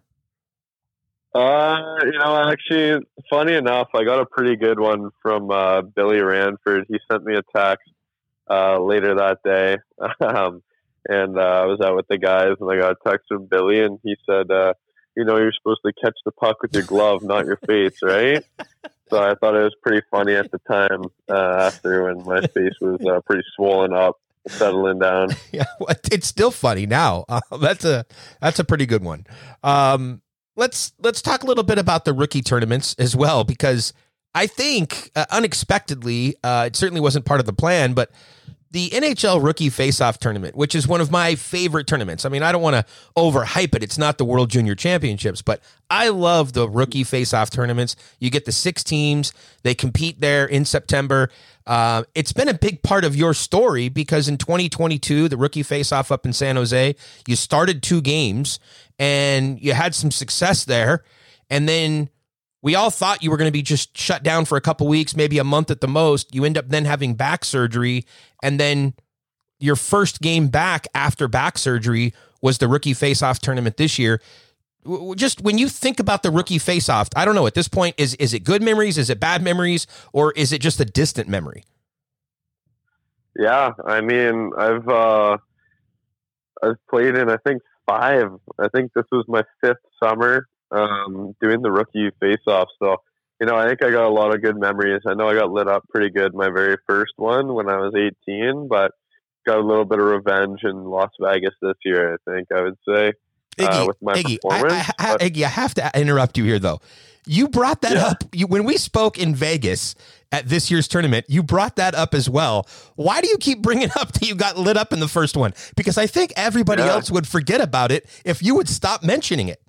Uh, you know, actually, funny enough, I got a pretty good one from uh, Billy Ranford. He sent me a text uh, later that day, um, and uh, I was out with the guys, and I got a text from Billy, and he said, uh, you know, you're supposed to catch the puck with your glove, not your face, right? So I thought it was pretty funny at the time uh, after when my face was uh, pretty swollen up, settling down. Yeah, it's still funny now. Uh, that's a that's a pretty good one. Um, Let's let's talk a little bit about the rookie tournaments as well, because I think uh, unexpectedly, uh, it certainly wasn't part of the plan, but the N H L Rookie Face-Off Tournament, which is one of my favorite tournaments. I mean, I don't want to overhype it. It's not the World Junior Championships, but I love the Rookie Face-Off Tournaments. You get the six teams. They compete there in September. Uh, it's been a big part of your story because in twenty twenty-two, the Rookie Face-Off up in San Jose, you started two games and you had some success there. And then we all thought you were going to be just shut down for a couple weeks, maybe a month at the most. You end up then having back surgery, and then your first game back after back surgery was the Rookie Face-Off Tournament this year. Just when you think about the Rookie Face-Off, I don't know, at this point, is is it good memories? Is it bad memories? Or is it just a distant memory? Yeah, I mean, I've uh, I've played in, I think, five. I think this was my fifth summer Um, doing the rookie face-off. So, you know, I think I got a lot of good memories. I know I got lit up pretty good my very first one when I was eighteen, but got a little bit of revenge in Las Vegas this year, I think I would say, Iggy, uh, with my Iggy, performance. I, I, I, but, Iggy, I have to interrupt you here, though. You brought that yeah. up. You, when we spoke in Vegas at this year's tournament, you brought that up as well. Why do you keep bringing up that you got lit up in the first one? Because I think everybody yeah. else would forget about it if you would stop mentioning it.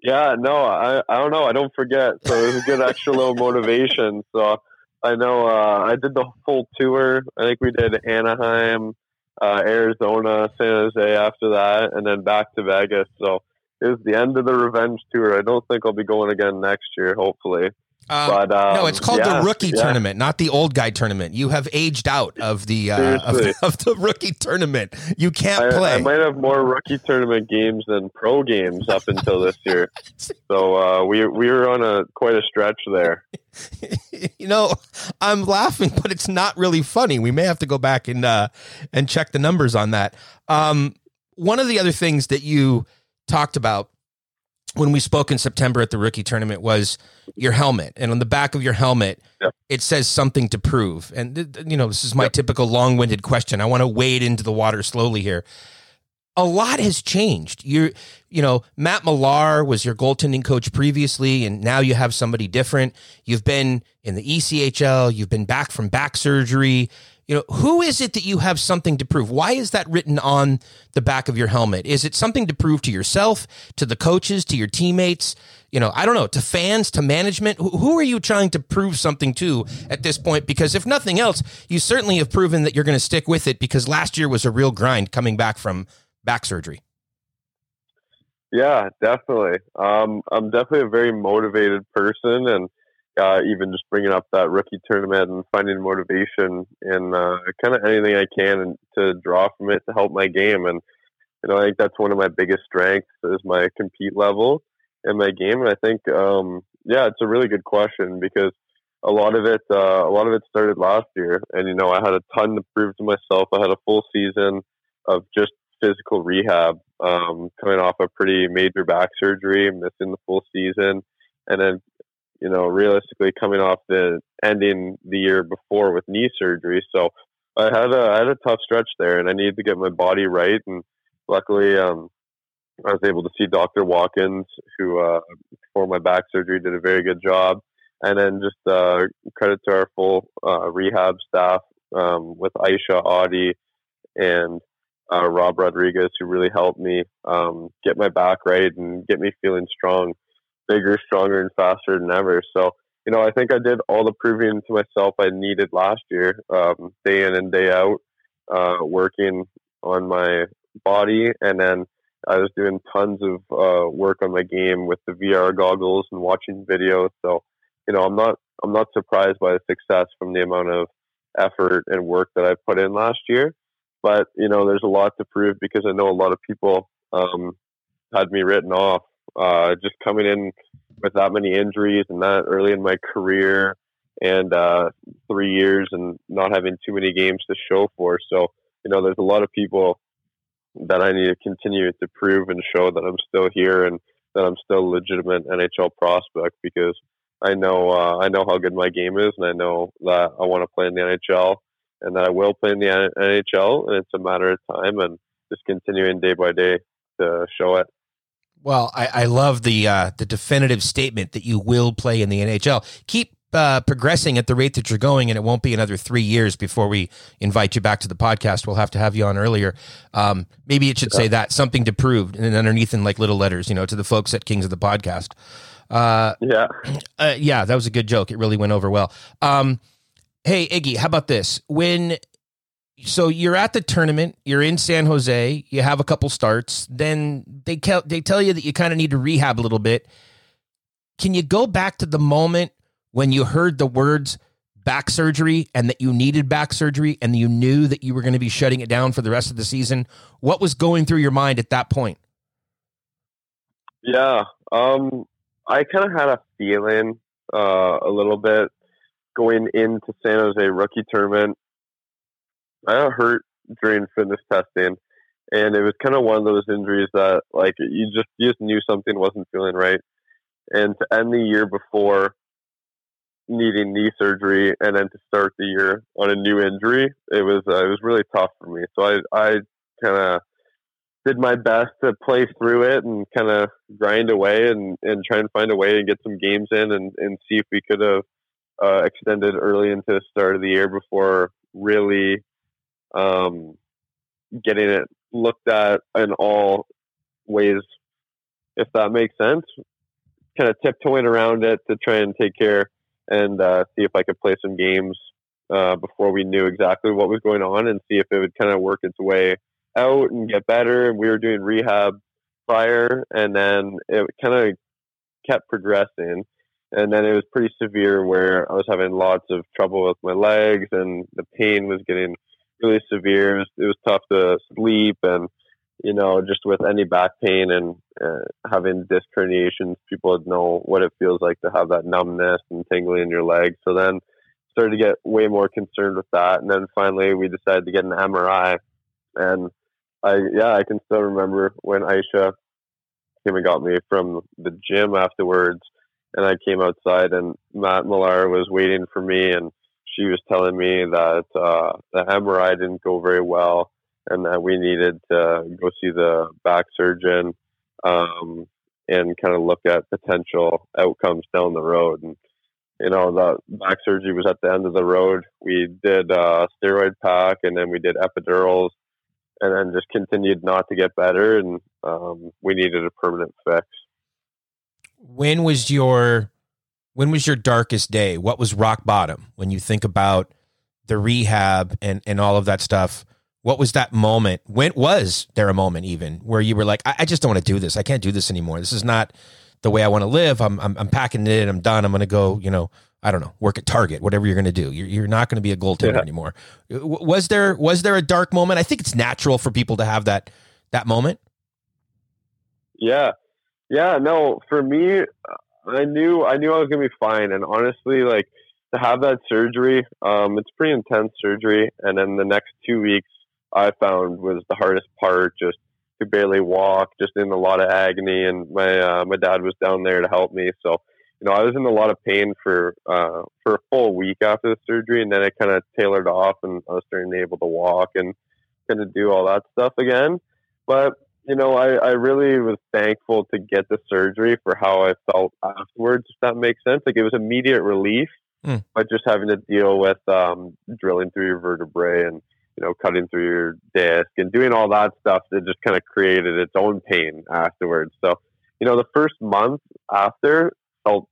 yeah no I, I don't know I don't forget, so it was a good extra little motivation. So I know uh, I did the full tour. I think we did Anaheim, uh, Arizona, San Jose after that, and then back to Vegas. So it was the end of the revenge tour. I don't think I'll be going again next year, hopefully. Um, but, um, no, it's called yeah, the rookie yeah. tournament, not the old guy tournament. You have aged out of the uh, of the, of the rookie tournament. You can't I, play. I might have more rookie tournament games than pro games up until this year. So uh, we we were on a quite a stretch there. You know, I'm laughing, but it's not really funny. We may have to go back and uh, and check the numbers on that. Um, one of the other things that you talked about when we spoke in September at the rookie tournament was your helmet, and on the back of your helmet, yep. it says something to prove. And you know, this is my yep. typical long winded question. I want to wade into the water slowly here. A lot has changed. You, you know, Matt Millar was your goaltending coach previously, and now you have somebody different. You've been in the E C H L. You've been back from back surgery. You know, who is it that you have something to prove? Why is that written on the back of your helmet? Is it something to prove to yourself, to the coaches, to your teammates? You know, I don't know, to fans, to management? Who are you trying to prove something to at this point? Because if nothing else, you certainly have proven that you're going to stick with it, because last year was a real grind coming back from back surgery. Yeah, definitely. Um, I'm definitely a very motivated person, and Uh, even just bringing up that rookie tournament and finding motivation in uh, kind of anything I can to draw from it to help my game. And, you know, I think that's one of my biggest strengths is my compete level in my game. And I think, um, yeah, it's a really good question, because a lot of it, uh, a lot of it started last year. And, you know, I had a ton to prove to myself. I had a full season of just physical rehab, um, coming off a pretty major back surgery, missing the full season. And then, you know, realistically coming off the ending the year before with knee surgery. So I had a, I had a tough stretch there, and I needed to get my body right. And luckily, um, I was able to see Doctor Watkins, who, uh, before my back surgery did a very good job. And then just, uh, credit to our full, uh, rehab staff, um, with Aisha Audi and, uh, Rob Rodriguez, who really helped me, um, get my back right and get me feeling strong. Bigger, stronger, and faster than ever. So, you know, I think I did all the proving to myself I needed last year, um, day in and day out, uh, working on my body. And then I was doing tons of uh, work on my game with the V R goggles and watching videos. So, you know, I'm not I'm not surprised by the success from the amount of effort and work that I put in last year. But, you know, there's a lot to prove, because I know a lot of people um, had me written off uh, just coming in with that many injuries and that early in my career, and uh, three years and not having too many games to show for. So, you know, there's a lot of people that I need to continue to prove and show that I'm still here and that I'm still a legitimate N H L prospect, because I know uh, I know how good my game is, and I know that I want to play in the N H L and that I will play in the N H L, and it's a matter of time and just continuing day by day to show it. Well, I, I love the uh, the definitive statement that you will play in the N H L. Keep uh, progressing at the rate that you're going, and it won't be another three years before we invite you back to the podcast. We'll have to have you on earlier. Um, maybe it should yeah. say that, something to prove, and underneath in like little letters, you know, to the folks at Kings of the Podcast. Uh, yeah. Uh, yeah, that was a good joke. It really went over well. Um, hey, Iggy, how about this? When... So you're at the tournament, you're in San Jose, you have a couple starts, then they, ke- they tell you that you kind of need to rehab a little bit. Can you go back to the moment when you heard the words back surgery and that you needed back surgery and you knew that you were going to be shutting it down for the rest of the season? What was going through your mind at that point? Yeah, um, I kind of had a feeling uh, a little bit going into San Jose rookie tournament. I got hurt during fitness testing, and it was kind of one of those injuries that, like, you just you just knew something wasn't feeling right. And to end the year before needing knee surgery, and then to start the year on a new injury, it was uh, it was really tough for me. So I I kind of did my best to play through it and kind of grind away and, and try and find a way and get some games in and, and see if we could have uh, extended early into the start of the year before really um getting it looked at in all ways, if that makes sense. Kind of tiptoeing around it to try and take care and uh see if I could play some games uh before we knew exactly what was going on, and see if it would kind of work its way out and get better. And we were doing rehab prior, and then it kind of kept progressing. And then it was pretty severe, where I was having lots of trouble with my legs, and the pain was getting really severe. It was, it was tough to sleep, and, you know, just with any back pain and uh, having disc herniations, people would know what it feels like to have that numbness and tingling in your legs. So then started to get way more concerned with that. And then finally we decided to get an M R I. And I, yeah, I can still remember when Aisha came and got me from the gym afterwards, and I came outside and Matt Millar was waiting for me, and she was telling me that uh, the M R I didn't go very well and that we needed to go see the back surgeon um, and kind of look at potential outcomes down the road. And, you know, the back surgery was at the end of the road. We did a steroid pack, and then we did epidurals, and then just continued not to get better. And um, we needed a permanent fix. When was your... When was your darkest day? What was rock bottom when you think about the rehab and, and all of that stuff? What was that moment? When was there a moment even where you were like, I, I just don't want to do this. I can't do this anymore. This is not the way I want to live. I'm I'm, I'm packing it in. I'm done. I'm going to go, you know, I don't know, work at Target, whatever you're going to do. You're, you're not going to be a goaltender yeah. anymore. Was there, was there a dark moment? I think it's natural for people to have that, that moment. Yeah. Yeah. No, for me, I knew I knew I was going to be fine. And honestly, like, to have that surgery, um, it's pretty intense surgery. And then the next two weeks I found was the hardest part, just to barely walk, just in a lot of agony. And my uh, my dad was down there to help me. So, you know, I was in a lot of pain for, uh, for a full week after the surgery. And then it kind of tailored off, and I was starting to be able to walk and kind of do all that stuff again. But you know, I, I really was thankful to get the surgery for how I felt afterwards, if that makes sense. Like, it was immediate relief, mm. but just having to deal with um, drilling through your vertebrae and, you know, cutting through your disc and doing all that stuff that just kind of created its own pain afterwards. So, you know, the first month after felt,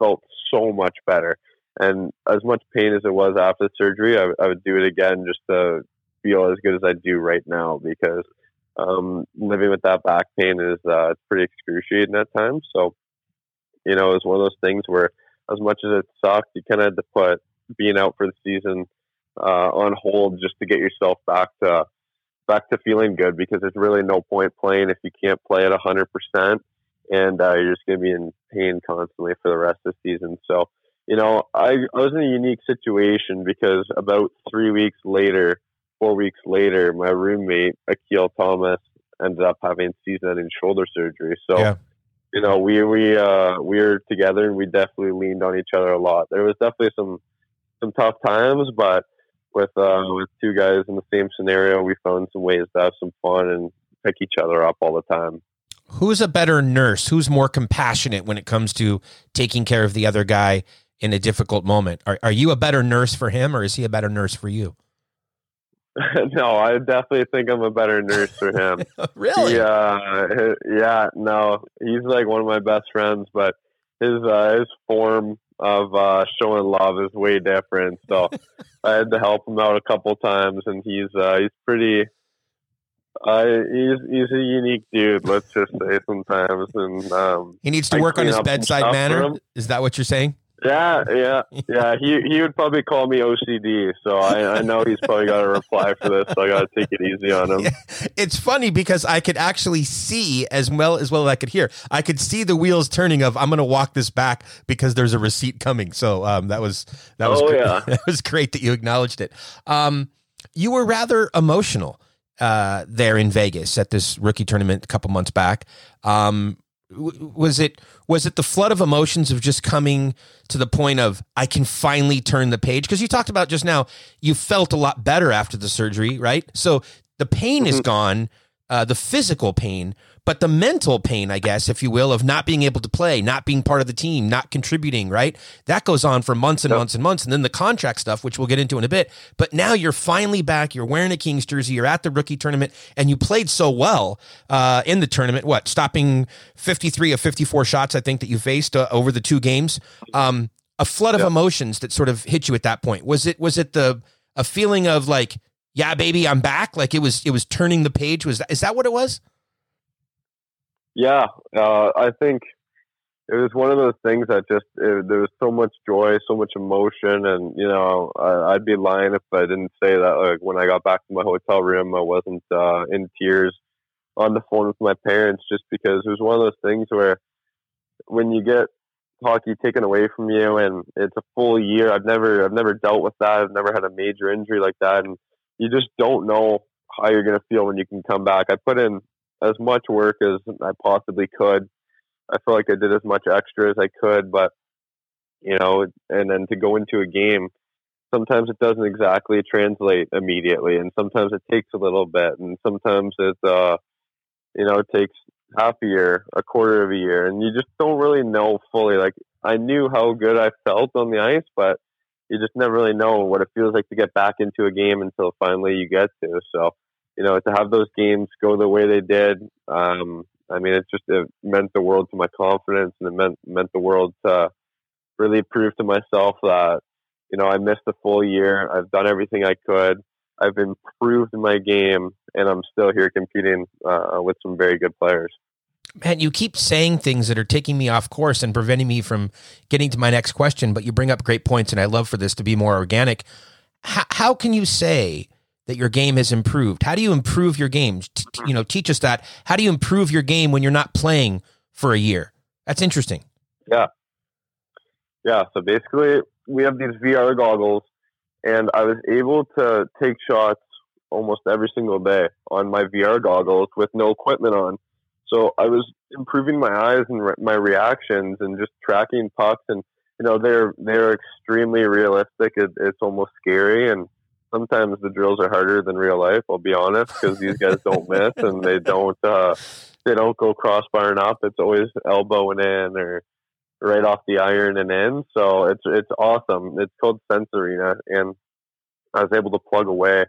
felt so much better. And as much pain as it was after the surgery, I, I would do it again just to feel as good as I do right now, because Um, living with that back pain is uh, it's pretty excruciating at times. So, you know, it's one of those things where, as much as it sucked, you kind of had to put being out for the season uh, on hold just to get yourself back to back to feeling good, because there's really no point playing if you can't play at one hundred percent. and uh, you're just going to be in pain constantly for the rest of the season. So, you know, I, I was in a unique situation because about three weeks later, four weeks later, my roommate, Akil Thomas, ended up having season-ending shoulder surgery. So, yeah. you know, we we uh, we were together and we definitely leaned on each other a lot. There was definitely some some tough times, but with uh, with two guys in the same scenario, we found some ways to have some fun and pick each other up all the time. Who's a better nurse? Who's more compassionate when it comes to taking care of the other guy in a difficult moment? Are are you a better nurse for him, or is he a better nurse for you? No, I definitely think I'm a better nurse for him. Really? Yeah, uh, yeah. No, he's like one of my best friends, but his uh, his form of uh, showing love is way different. So I had to help him out a couple times, and he's uh, he's pretty. Uh, he's he's a unique dude. Let's just say sometimes, and um, he needs to I work on his bedside manner. Is that what you're saying? Yeah, yeah, yeah. He he would probably call me O C D, so I, I know he's probably got a reply for this. So I got to take it easy on him. Yeah. It's funny because I could actually see as well as well as I could hear. I could see the wheels turning of I'm going to walk this back because there's a receipt coming. So um, that was that was oh, yeah. that was great that you acknowledged it. Um, you were rather emotional uh, there in Vegas at this rookie tournament a couple months back. Um, Was it was it the flood of emotions of just coming to the point of I can finally turn the page? Because you talked about just now, you felt a lot better after the surgery, right? So the pain mm-hmm. is gone, uh, the physical pain, but the mental pain, I guess, if you will, of not being able to play, not being part of the team, not contributing, right? That goes on for months and yep. months and months. And then the contract stuff, which we'll get into in a bit. But now you're finally back. You're wearing a Kings jersey. You're at the rookie tournament. And you played so well uh, in the tournament, what, stopping fifty-three of fifty-four shots, I think, that you faced uh, over the two games. Um, a flood yep. of emotions that sort of hit you at that point. Was it was it the a feeling of like, yeah, baby, I'm back? Like it was it was turning the page. Was that, is that what it was? Yeah, uh, I think it was one of those things that just, it, there was so much joy, so much emotion. And, you know, I, I'd be lying if I didn't say that like when I got back to my hotel room, I wasn't uh, in tears on the phone with my parents, just because it was one of those things where when you get hockey taken away from you and it's a full year, I've never, I've never dealt with that. I've never had a major injury like that. And you just don't know how you're going to feel when you can come back. I put in as much work as I possibly could. I feel like I did as much extra as I could, but, you know, and then to go into a game, sometimes it doesn't exactly translate immediately. And sometimes it takes a little bit. And sometimes it, uh, you know, it takes half a year, a quarter of a year. And you just don't really know fully. Like, I knew how good I felt on the ice, but you just never really know what it feels like to get back into a game until finally you get to. So, you know, to have those games go the way they did, um, I mean, it just it meant the world to my confidence, and it meant meant the world to really prove to myself that, you know, I missed a full year. I've done everything I could. I've improved my game, and I'm still here competing uh, with some very good players. Man, you keep saying things that are taking me off course and preventing me from getting to my next question, but you bring up great points, and I love for this to be more organic. H- how can you say that your game has improved? How do you improve your game? T- you know, teach us that. How do you improve your game when you're not playing for a year? That's interesting. Yeah. Yeah. So basically we have these V R goggles, and I was able to take shots almost every single day on my V R goggles with no equipment on. So I was improving my eyes and re- my reactions and just tracking pucks, and, you know, they're, they're extremely realistic. It, it's almost scary. And sometimes the drills are harder than real life, I'll be honest, because these guys don't miss and they don't uh, they don't go crossbar and up. It's always elbowing in or right off the iron and in. So it's it's awesome. It's called Sensorina, and I was able to plug away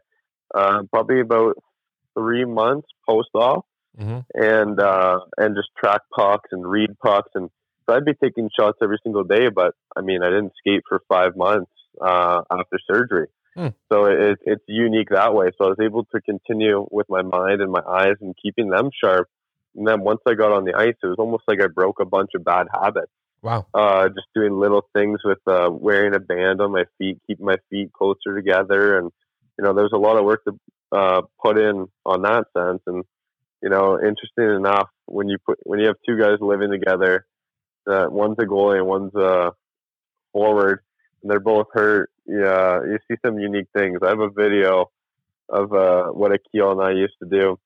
uh, probably about three months post off, mm-hmm. and uh, and just track pucks and read pucks, and so I'd be taking shots every single day. But I mean, I didn't skate for five months uh, after surgery. Hmm. So it, it's unique that way. So I was able to continue with my mind and my eyes and keeping them sharp. And then once I got on the ice, it was almost like I broke a bunch of bad habits. Wow. Uh, just doing little things with uh, wearing a band on my feet, keeping my feet closer together. And, you know, there was a lot of work to uh, put in on that sense. And you know, interesting enough when you put when you have two guys living together, that uh, one's a goalie and one's a forward, and they're both hurt. Yeah, you see some unique things. I have a video of uh, what Akil and I used to do.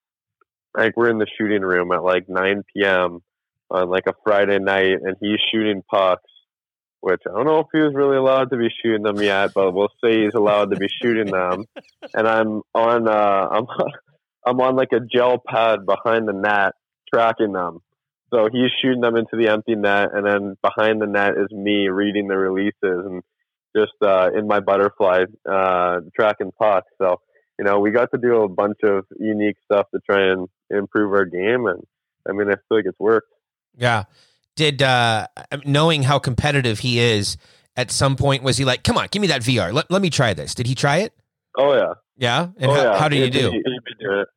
Like, we're in the shooting room at like nine p.m. on like a Friday night, and he's shooting pucks, which I don't know if he was really allowed to be shooting them yet, but we'll say he's allowed to be shooting them. And I'm on, uh, I'm, I'm on like a gel pad behind the net tracking them. So he's shooting them into the empty net, and then behind the net is me reading the releases and just uh, in my butterfly uh, tracking pucks. So, you know, we got to do a bunch of unique stuff to try and improve our game. And I mean, I feel like it's worked. Yeah. Did, uh, knowing how competitive he is, at some point, was he like, come on, give me that V R. Let, let me try this. Did he try it? Oh yeah. Yeah. And oh, how, yeah. how do you do? He, he do it.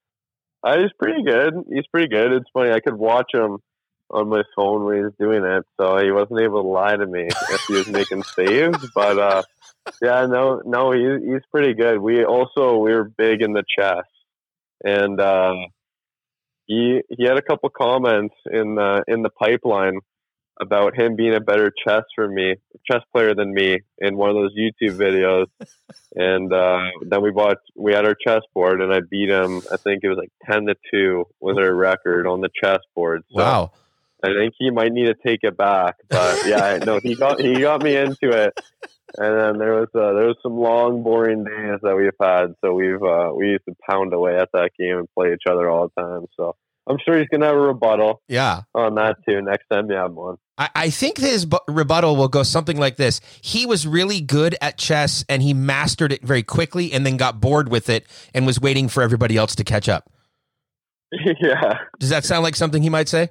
I, he's pretty good. He's pretty good. It's funny. I could watch him on my phone when he was doing it. So he wasn't able to lie to me if he was making saves, but, uh, yeah, no, no, he, he's pretty good. We also, we were big in the chess, and, uh, He he had a couple comments in the in the pipeline about him being a better chess for me chess player than me in one of those YouTube videos, and uh, then we bought we had our chessboard, and I beat him. I think it was like ten to two was our record on the chessboard. So wow! I think he might need to take it back, but yeah, no, he got he got me into it, and then there was uh, there was some long boring days that we've had. So we've uh, we used to pound away at that game and play each other all the time. So I'm sure he's gonna have a rebuttal. Yeah, on that too. Next time you have one, I, I think his bu- rebuttal will go something like this: he was really good at chess, and he mastered it very quickly, and then got bored with it, and was waiting for everybody else to catch up. Yeah. Does that sound like something he might say?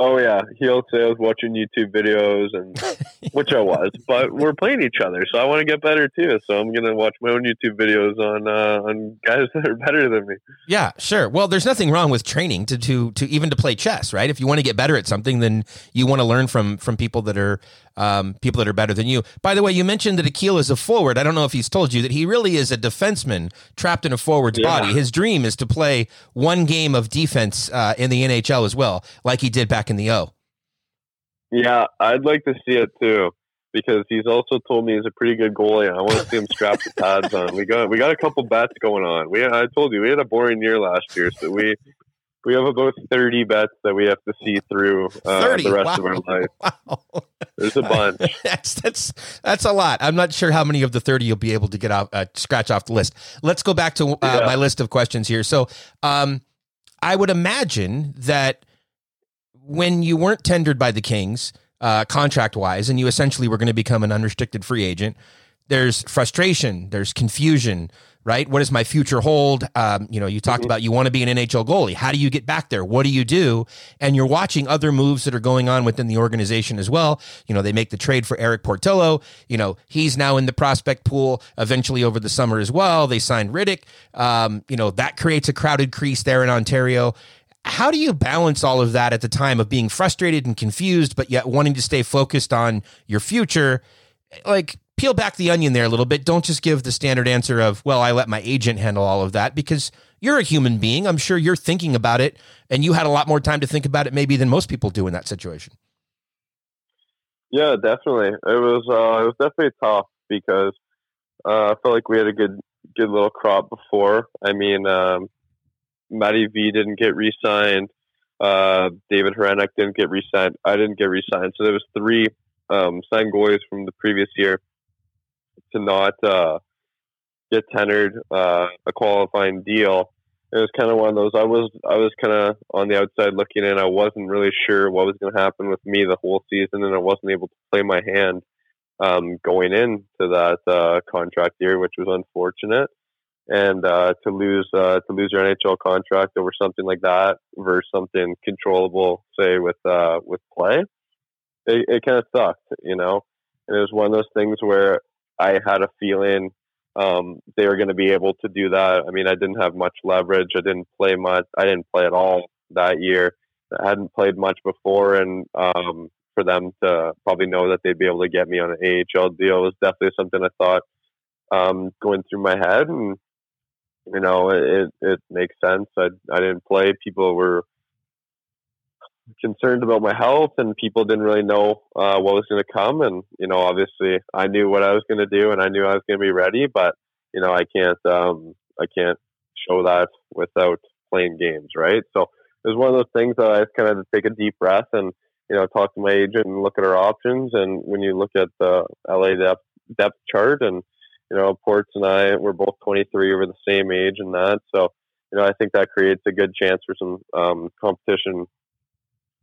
Oh yeah, he'll say I was watching YouTube videos, and which I was, but we're playing each other, so I want to get better too. So I'm gonna watch my own YouTube videos on uh, on guys that are better than me. Yeah, sure. Well, there's nothing wrong with training to to, to even to play chess, right? If you want to get better at something, then you want to learn from from people that are um, people that are better than you. By the way, you mentioned that Akil is a forward. I don't know if he's told you that he really is a defenseman trapped in a forward's yeah. body. His dream is to play one game of defense uh, in the N H L as well, like he did back in the O. Yeah, I'd like to see it too, because he's also told me he's a pretty good goalie. I want to see him strap the pads on. We got we got a couple bets going on. We I told you we had a boring year last year, so we we have about thirty bets that we have to see through uh, thirty the rest wow. of our life. Wow, there's a bunch. Uh, that's that's that's a lot. I'm not sure how many of the thirty you'll be able to get off uh, scratch off the list. Let's go back to uh, yeah. my list of questions here. So, um, I would imagine that when you weren't tendered by the Kings, uh, contract-wise, and you essentially were going to become an unrestricted free agent, there's frustration, there's confusion, right? What does my future hold? Um, you know, you talked mm-hmm. about you want to be an N H L goalie. How do you get back there? What do you do? And you're watching other moves that are going on within the organization as well. You know, they make the trade for Erik Portillo. You know, he's now in the prospect pool eventually over the summer as well. They signed Rittich. Um, you know, that creates a crowded crease there in Ontario. How do you balance all of that at the time of being frustrated and confused, but yet wanting to stay focused on your future? Like, peel back the onion there a little bit. Don't just give the standard answer of, well, I let my agent handle all of that, because you're a human being. I'm sure you're thinking about it, and you had a lot more time to think about it maybe than most people do in that situation. Yeah, definitely. It was, uh, it was definitely tough, because uh, I felt like we had a good, good little crop before. I mean, um, Matty V didn't get re-signed. Uh, David Hrenek didn't get re-signed. I didn't get re-signed. So there was three um, signed goalies from the previous year to not uh, get tendered uh, a qualifying deal. It was kind of one of those. I was I was kind of on the outside looking in. I wasn't really sure what was going to happen with me the whole season, and I wasn't able to play my hand um, going into that uh, contract year, which was unfortunate. And uh, to lose uh, to lose your N H L contract over something like that versus something controllable, say with uh, with play, it, it kind of sucked, you know. And it was one of those things where I had a feeling um, they were going to be able to do that. I mean, I didn't have much leverage. I didn't play much. I didn't play at all that year. I hadn't played much before, and um, for them to probably know that they'd be able to get me on an A H L deal was definitely something I thought um, going through my head. And you know, it it makes sense. I I didn't play. People were concerned about my health, and people didn't really know uh, what was going to come. And, you know, obviously I knew what I was going to do, and I knew I was going to be ready, but, you know, I can't, um, I can't show that without playing games. Right. So it was one of those things that I just kind of had to take a deep breath and, you know, talk to my agent and look at our options. And when you look at the L A depth, depth chart, and, you know, Ports and I were both twenty-three, over the same age and that. So, you know, I think that creates a good chance for some um, competition.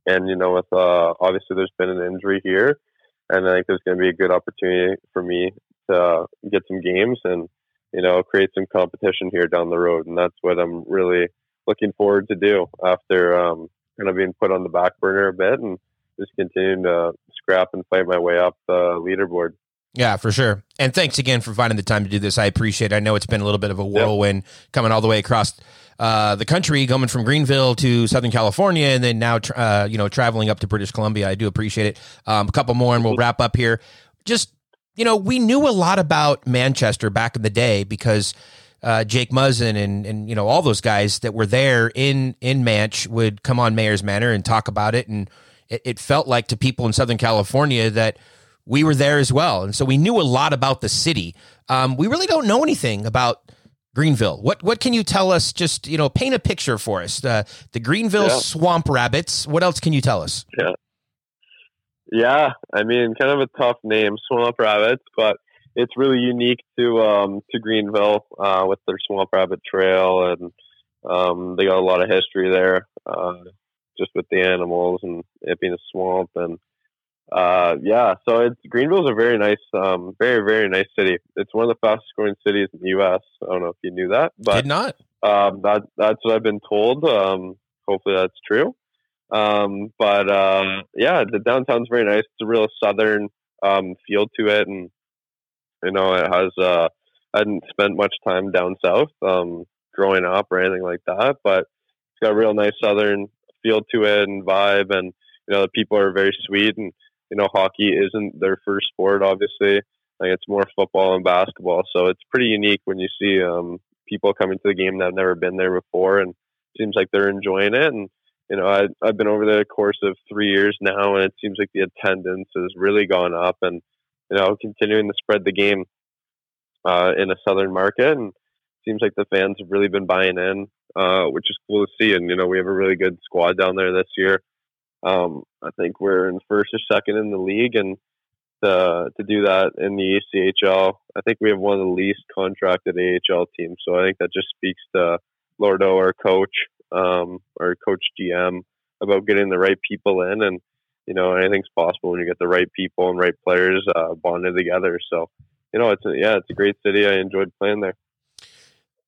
And, you know, with uh, obviously there's been an injury here, and I think there's going to be a good opportunity for me to get some games and, you know, create some competition here down the road. And that's what I'm really looking forward to do after um, kind of being put on the back burner a bit and just continuing to scrap and fight my way up the leaderboard. Yeah, for sure. And thanks again for finding the time to do this. I appreciate it. I know it's been a little bit of a whirlwind yep. coming all the way across uh, the country, going from Greenville to Southern California, and then now, uh, you know, traveling up to British Columbia. I do appreciate it. Um, a couple more and we'll wrap up here. Just, you know, we knew a lot about Manchester back in the day because uh, Jake Muzzin and, and, you know, all those guys that were there in, in Manch would come on Mayor's Manor and talk about it. And it, it felt like to people in Southern California that we were there as well. And so we knew a lot about the city. Um, we really don't know anything about Greenville. What what can you tell us? Just, you know, paint a picture for us. Uh, the Greenville yeah. Swamp Rabbits. What else can you tell us? Yeah. Yeah. I mean, kind of a tough name, Swamp Rabbits, but it's really unique to um, to Greenville uh, with their Swamp Rabbit Trail. And um, they got a lot of history there uh, just with the animals and it being a swamp. And Uh, yeah, so it's Greenville's a very nice, um, very, very nice city. It's one of the fastest growing cities in the U S. I don't know if you knew that, but did not. Um, that, that's what I've been told. Um, hopefully that's true. Um, but, uh, yeah, the downtown's very nice. It's a real southern, um, feel to it. And, you know, it has, uh, I hadn't spent much time down south, um, growing up or anything like that, but it's got a real nice southern feel to it and vibe. And, you know, the people are very sweet, and, you know, hockey isn't their first sport, obviously. Like, it's more football and basketball. So it's pretty unique when you see um, people coming to the game that have never been there before, and it seems like they're enjoying it. And, you know, I, I've been over the course of three years now, and it seems like the attendance has really gone up, and, you know, continuing to spread the game uh, in a southern market. And it seems like the fans have really been buying in, uh, which is cool to see. And, you know, we have a really good squad down there this year. Um, I think we're in first or second in the league, and to, to do that in the E C H L, I think we have one of the least contracted A H L teams. So I think that just speaks to Lordo, our coach, um, our coach G M, about getting the right people in. And, you know, anything's possible when you get the right people and right players uh, bonded together. So, you know, it's a, yeah, it's a great city. I enjoyed playing there.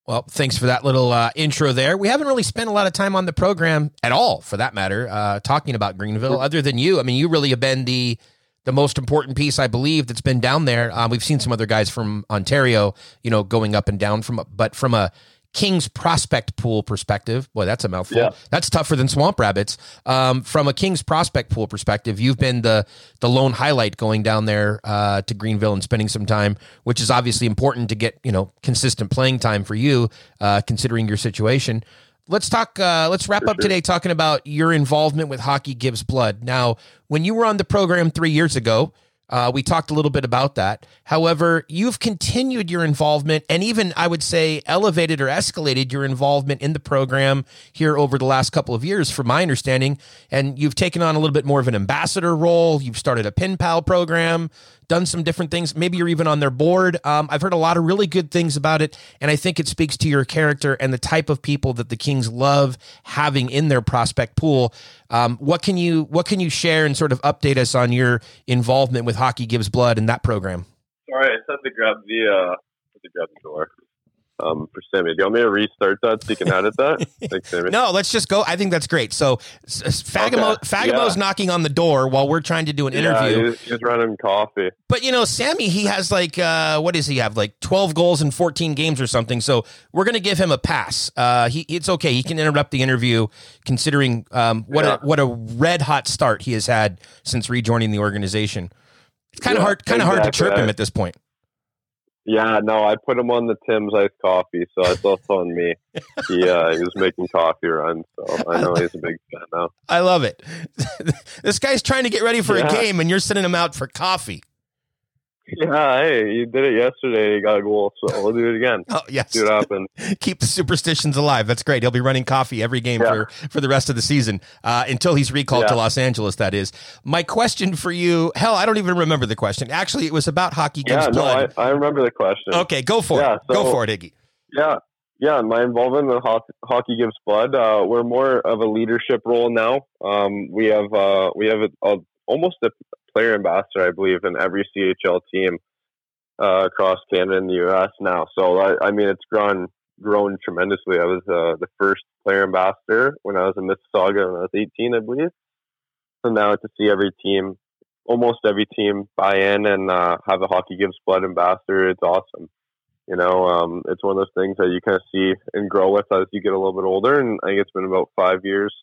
Well, thanks for that little uh, intro there. We haven't really spent a lot of time on the program at all, for that matter, uh, talking about Greenville, other than you. I mean, you really have been the the most important piece, I believe, that's been down there. Um, we've seen some other guys from Ontario, you know, going up and down, from, but from a Kings prospect pool perspective, boy, that's a mouthful. Yeah. That's tougher than Swamp Rabbits. Um, from a Kings prospect pool perspective, you've been the the lone highlight going down there uh, to Greenville and spending some time, which is obviously important to get, you know, consistent playing time for you, uh, considering your situation. Let's talk. Uh, let's wrap for up sure. today talking about your involvement with Hockey Gives Blood. Now, when you were on the program three years ago, Uh, we talked a little bit about that. However, you've continued your involvement and even, I would say, elevated or escalated your involvement in the program here over the last couple of years, from my understanding. And you've taken on a little bit more of an ambassador role. You've started a pen pal program, done some different things. Maybe you're even on their board. Um, I've heard a lot of really good things about it, and I think it speaks to your character and the type of people that the Kings love having in their prospect pool. Um, what can you what can you share and sort of update us on your involvement with Hockey Gives Blood in that program? All right, I had to grab the uh, to grab the door um, for Sammy. Do you want me to restart that so you can edit that? Thanks, Sammy. No, let's just go. I think that's great. So Fagemo, okay. Fagemo's yeah. knocking on the door while we're trying to do an yeah, interview. He's, he's running coffee. But you know, Sammy, he has like uh, what does he have? Like twelve goals in fourteen games or something. So we're gonna give him a pass. Uh, he it's okay. He can interrupt the interview, considering um, what yeah. a, what a red hot start he has had since rejoining the organization. It's kind yeah, of hard, kind exactly. of hard to chirp him at this point. Yeah, no, I put him on the Tim's iced coffee, so it's also on me. He, uh, he was making coffee runs, so I know he's a big fan now. I love it. This guy's trying to get ready for yeah. a game, and you're sending him out for coffee. Yeah, hey, you did it yesterday. You got a goal, so we'll do it again. Oh, yes. See what happens. Keep the superstitions alive. That's great. He'll be running coffee every game yeah. for, for the rest of the season uh, until he's recalled yeah. to Los Angeles, that is. My question for you, hell, I don't even remember the question. Actually, it was about hockey gives yeah, blood. No, I, I remember the question. Okay, go for yeah, it. So, go for it, Iggy. Yeah, yeah. My involvement with ho- Hockey Gives Blood, uh, we're more of a leadership role now. Um, we have uh, we have a, a, almost a player ambassador, I believe, in every C H L team uh, across Canada and the U S now. So, I, I mean, it's grown grown tremendously. I was uh, the first player ambassador when I was in Mississauga when I was eighteen, I believe. So now to see every team, almost every team, buy in and uh, have a Hockey Gives Blood ambassador, it's awesome. You know, um, it's one of those things that you kind of see and grow with as you get a little bit older. And I think it's been about five years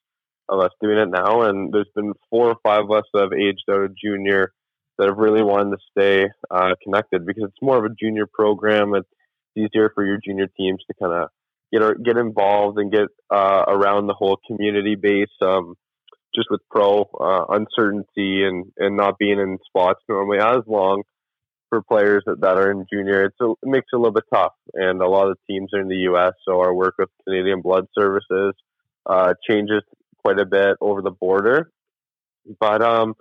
of us doing it now, and there's been four or five of us that have aged out of junior that have really wanted to stay uh, connected, because it's more of a junior program. It's easier for your junior teams to kind of get get involved and get uh, around the whole community base, um, just with pro uh, uncertainty and, and not being in spots normally as long for players that, that are in junior. It's a, it makes it a little bit tough, and a lot of the teams are in the U S, so our work with Canadian Blood Services uh, changes quite a bit over the border, but um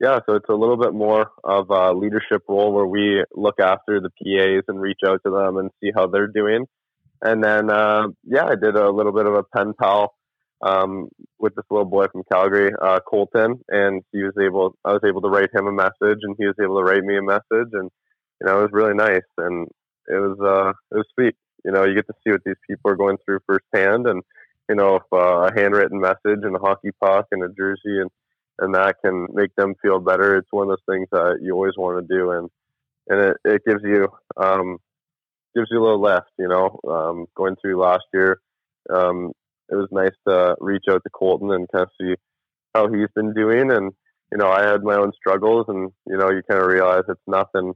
yeah so it's a little bit more of a leadership role where we look after the P As and reach out to them and see how they're doing. And then uh yeah I did a little bit of a pen pal um with this little boy from Calgary, uh Colton, and he was able I was able to write him a message, and he was able to write me a message, and you know it was really nice, and it was uh it was sweet. You know, you get to see what these people are going through firsthand, and you know, if uh, a handwritten message and a hockey puck and a jersey and, and that can make them feel better, it's one of those things that you always want to do. And, and it, it gives you, um, gives you a little lift, you know, um, going through last year. Um, it was nice to reach out to Colton and kind of see how he's been doing. And, you know, I had my own struggles, and, you know, you kind of realize it's nothing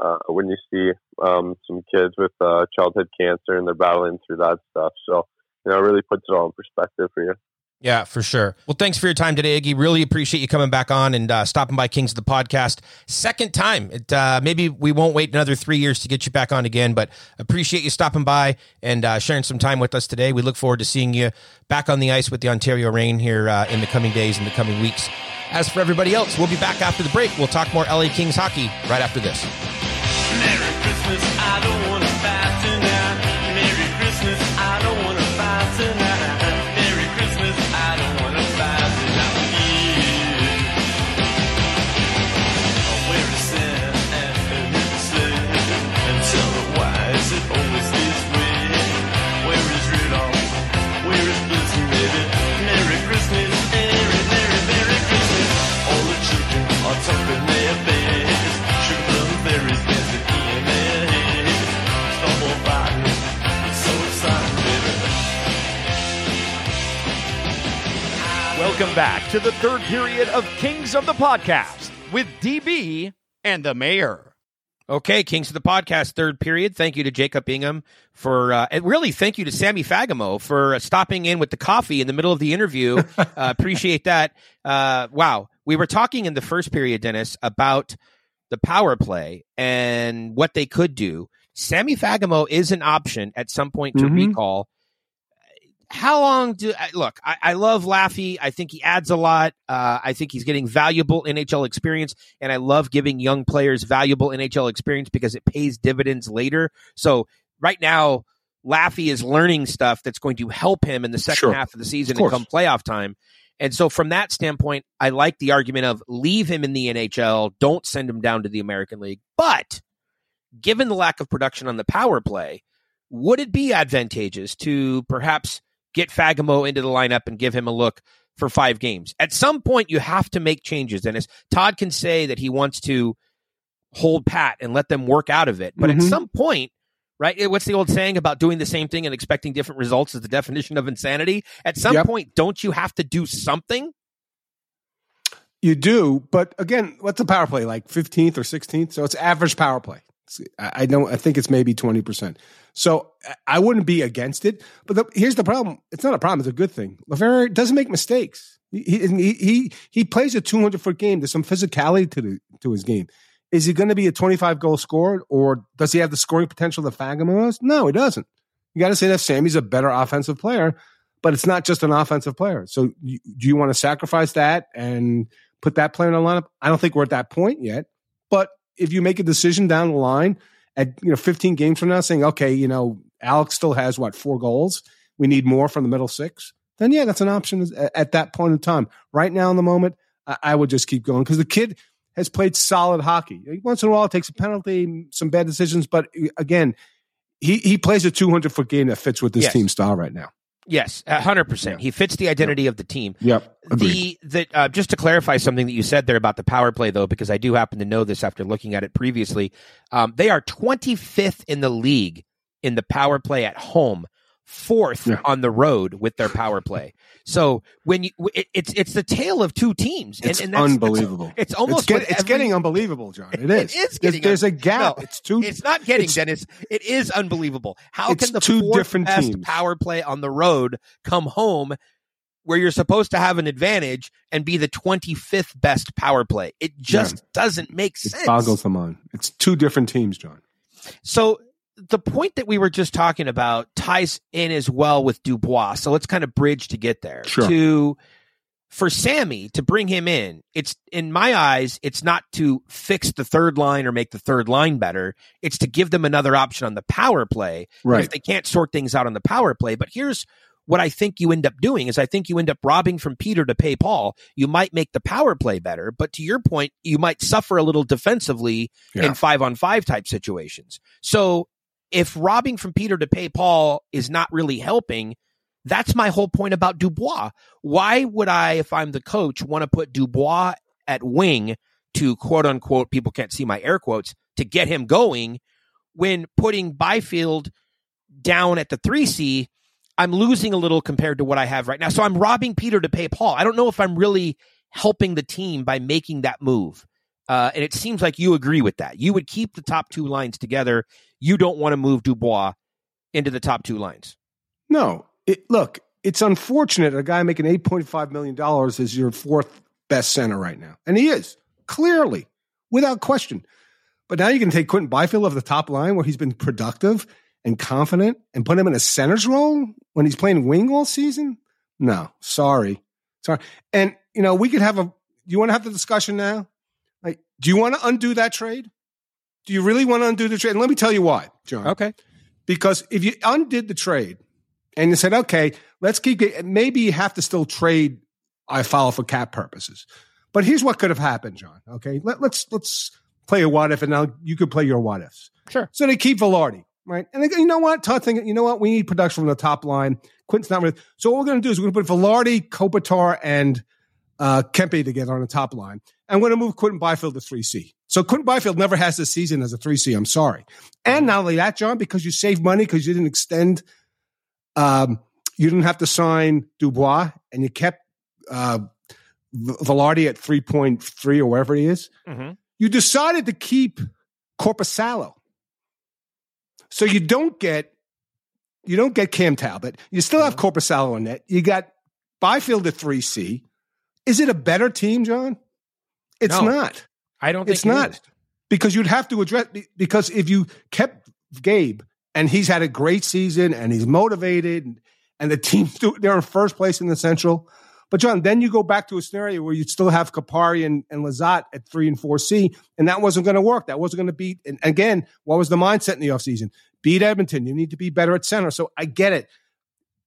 uh, when you see um, some kids with uh, childhood cancer and they're battling through that stuff. So, you know, it really puts it all in perspective for you. Yeah, for sure. Well, thanks for your time today, Iggy. Really appreciate you coming back on and uh, stopping by Kings of the Podcast. Second time. It, uh, maybe we won't wait another three years to get you back on again, but appreciate you stopping by and uh, sharing some time with us today. We look forward to seeing you back on the ice with the Ontario Reign here uh, in the coming days and the coming weeks. As for everybody else, we'll be back after the break. We'll talk more L A Kings hockey right after this. Merry Christmas. I don't want to fight tonight. Merry Christmas. I don't want to fight tonight. Welcome back to the third period of Kings of the Podcast with D B and the Mayor. Okay, Kings of the Podcast, third period. Thank you to Jacob Ingham for, uh, and really thank you to Sammy Fagemo for stopping in with the coffee in the middle of the interview. uh, appreciate that. Uh, wow. We were talking in the first period, Dennis, about the power play and what they could do. Sammy Fagemo is an option at some point to mm-hmm. recall. How long do I look? I, I love Laffy. I think he adds a lot. Uh, I think he's getting valuable N H L experience, and I love giving young players valuable N H L experience because it pays dividends later. So right now, Laffy is learning stuff that's going to help him in the second sure. half of the season and come playoff time. And so from that standpoint, I like the argument of leave him in the N H L. Don't send him down to the American League. But given the lack of production on the power play, would it be advantageous to perhaps get Fagemo into the lineup and give him a look for five games? At some point, you have to make changes. And as Todd can say that he wants to hold pat and let them work out of it. But mm-hmm. at some point, right? What's the old saying about doing the same thing and expecting different results is the definition of insanity? At some yep. point, don't you have to do something? You do. But again, what's the power play? Like fifteenth or sixteenth? So it's average power play. I don't. I think it's maybe twenty percent. So I wouldn't be against it. But the, here's the problem. It's not a problem. It's a good thing. Laferriere doesn't make mistakes. He he he, he plays a two hundred foot game. There's some physicality to the, to his game. Is he going to be a twenty-five goal scorer, or does he have the scoring potential that Fagemo has? No, he doesn't. You got to say that Sammy's a better offensive player, but it's not just an offensive player. So you, do you want to sacrifice that and put that player in the lineup? I don't think we're at that point yet. But if you make a decision down the line at you know fifteen games from now saying, okay, you know, Alex still has, what, four goals? We need more from the middle six. Then, yeah, that's an option at that point in time. Right now in the moment, I would just keep going because the kid has played solid hockey. Once in a while, it takes a penalty, some bad decisions. But, again, he, he plays a two hundred foot game that fits with this yes. team style right now. Yes, one hundred percent. Yeah. He fits the identity yep. of the team. Yep. Agreed. The the uh, just to clarify something that you said there about the power play, though, because I do happen to know this after looking at it previously. Um, they are twenty-fifth in the league in the power play at home, fourth yeah. on the road with their power play. So when you, it, it's it's the tale of two teams. And, it's and that's, unbelievable. That's, it's almost it's, get, it's every, getting unbelievable, John. It is. It is getting. There's, there's a gap. No, it's two. It's not getting, it's, Dennis. It is unbelievable. How can the two fourth different best teams. Power play on the road come home where you're supposed to have an advantage and be the twenty-fifth best power play? It just yeah. doesn't make sense. It boggles the mind. It's two different teams, John. So. The point that we were just talking about ties in as well with Dubois. So let's kind of bridge to get there. Sure. To, for Sammy to bring him in, it's in my eyes, it's not to fix the third line or make the third line better. It's to give them another option on the power play. Right. If they can't sort things out on the power play. But here's what I think you end up doing is I think you end up robbing from Peter to pay Paul. You might make the power play better, but to your point, you might suffer a little defensively yeah. in five on five type situations. So, if robbing from Peter to pay Paul is not really helping, that's my whole point about Dubois. Why would I, if I'm the coach, want to put Dubois at wing to quote unquote, people can't see my air quotes, to get him going when putting Byfield down at the three C, I'm losing a little compared to what I have right now. So I'm robbing Peter to pay Paul. I don't know if I'm really helping the team by making that move. Uh, and it seems like you agree with that. You would keep the top two lines together. You don't want to move Dubois into the top two lines. No. It, look, it's unfortunate a guy making eight point five million dollars is your fourth best center right now. And he is, clearly, without question. But now you can take Quentin Byfield off the top line where he's been productive and confident and put him in a center's role when he's playing wing all season? No. Sorry. Sorry. And, you know, we could have a – do you want to have the discussion now? Like, do you want to undo that trade? Do you really want to undo the trade? And let me tell you why, John. Okay. Because if you undid the trade and you said, okay, let's keep it, maybe you have to still trade I follow for cap purposes. But here's what could have happened, John. Okay. Let, let's let's play a what if, and now you could play your what ifs. Sure. So they keep Vilardi, right? And they go, you know what? Todd's thinking, you know what? We need production from the top line. Quint's not really. So what we're going to do is we're going to put Vilardi, Kopitar, and Uh, Kempe together on the top line. I'm going to move Quentin Byfield to three C. So Quentin Byfield never has this season as a three C. I'm sorry. And not only that, John, because you saved money because you didn't extend, um, you didn't have to sign Dubois, and you kept uh, Vilardi at three point three or wherever he is. Mm-hmm. You decided to keep Korpisalo. So you don't get you don't get Cam Talbot. You still have Korpisalo on net. You got Byfield at three C. Is it a better team, John? It's no, not. I don't think it's not. Is. Because you'd have to address – because if you kept Gabe and he's had a great season and he's motivated and, and the team – they're in first place in the Central. But, John, then you go back to a scenario where you'd still have Kopitar and, and Lizotte at three and four C, and that wasn't going to work. That wasn't going to beat – and again, what was the mindset in the offseason? Beat Edmonton. You need to be better at center. So I get it.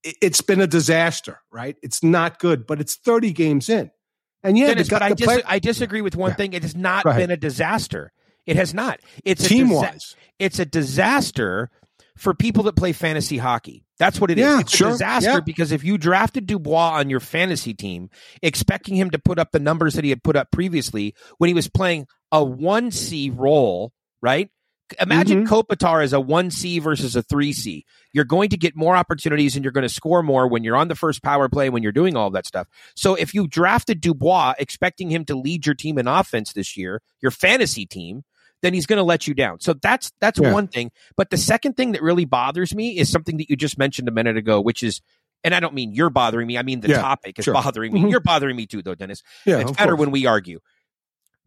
It's been a disaster, right? It's not good, but it's thirty games in. And yeah, Dennis, but I, dis- play- I disagree with one yeah. thing. It has not been a disaster. It has not. It's team-wise. A disa- it's a disaster for people that play fantasy hockey. That's what it is. Yeah, it's sure. a disaster yeah. because if you drafted Dubois on your fantasy team, expecting him to put up the numbers that he had put up previously when he was playing a one C role, right? Imagine mm-hmm. Kopitar as a one C versus a three C. You're going to get more opportunities and you're going to score more when you're on the first power play, when you're doing all of that stuff. So if you drafted Dubois expecting him to lead your team in offense this year, your fantasy team, then he's going to let you down. So that's that's yeah. one thing. But the second thing that really bothers me is something that you just mentioned a minute ago, which is, and I don't mean you're bothering me. I mean the yeah, topic is sure. bothering me. Mm-hmm. You're bothering me too, though, Dennis. Yeah, it's better course. when we argue.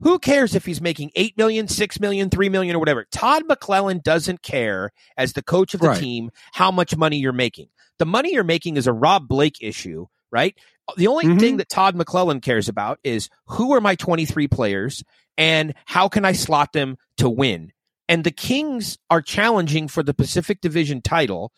Who cares if he's making eight million dollars, six million dollars, three million dollars, or whatever? Todd McLellan doesn't care, as the coach of the right. team, how much money you're making. The money you're making is a Rob Blake issue, right? The only mm-hmm. thing that Todd McLellan cares about is, who are my twenty-three players and how can I slot them to win? And the Kings are challenging for the Pacific Division title.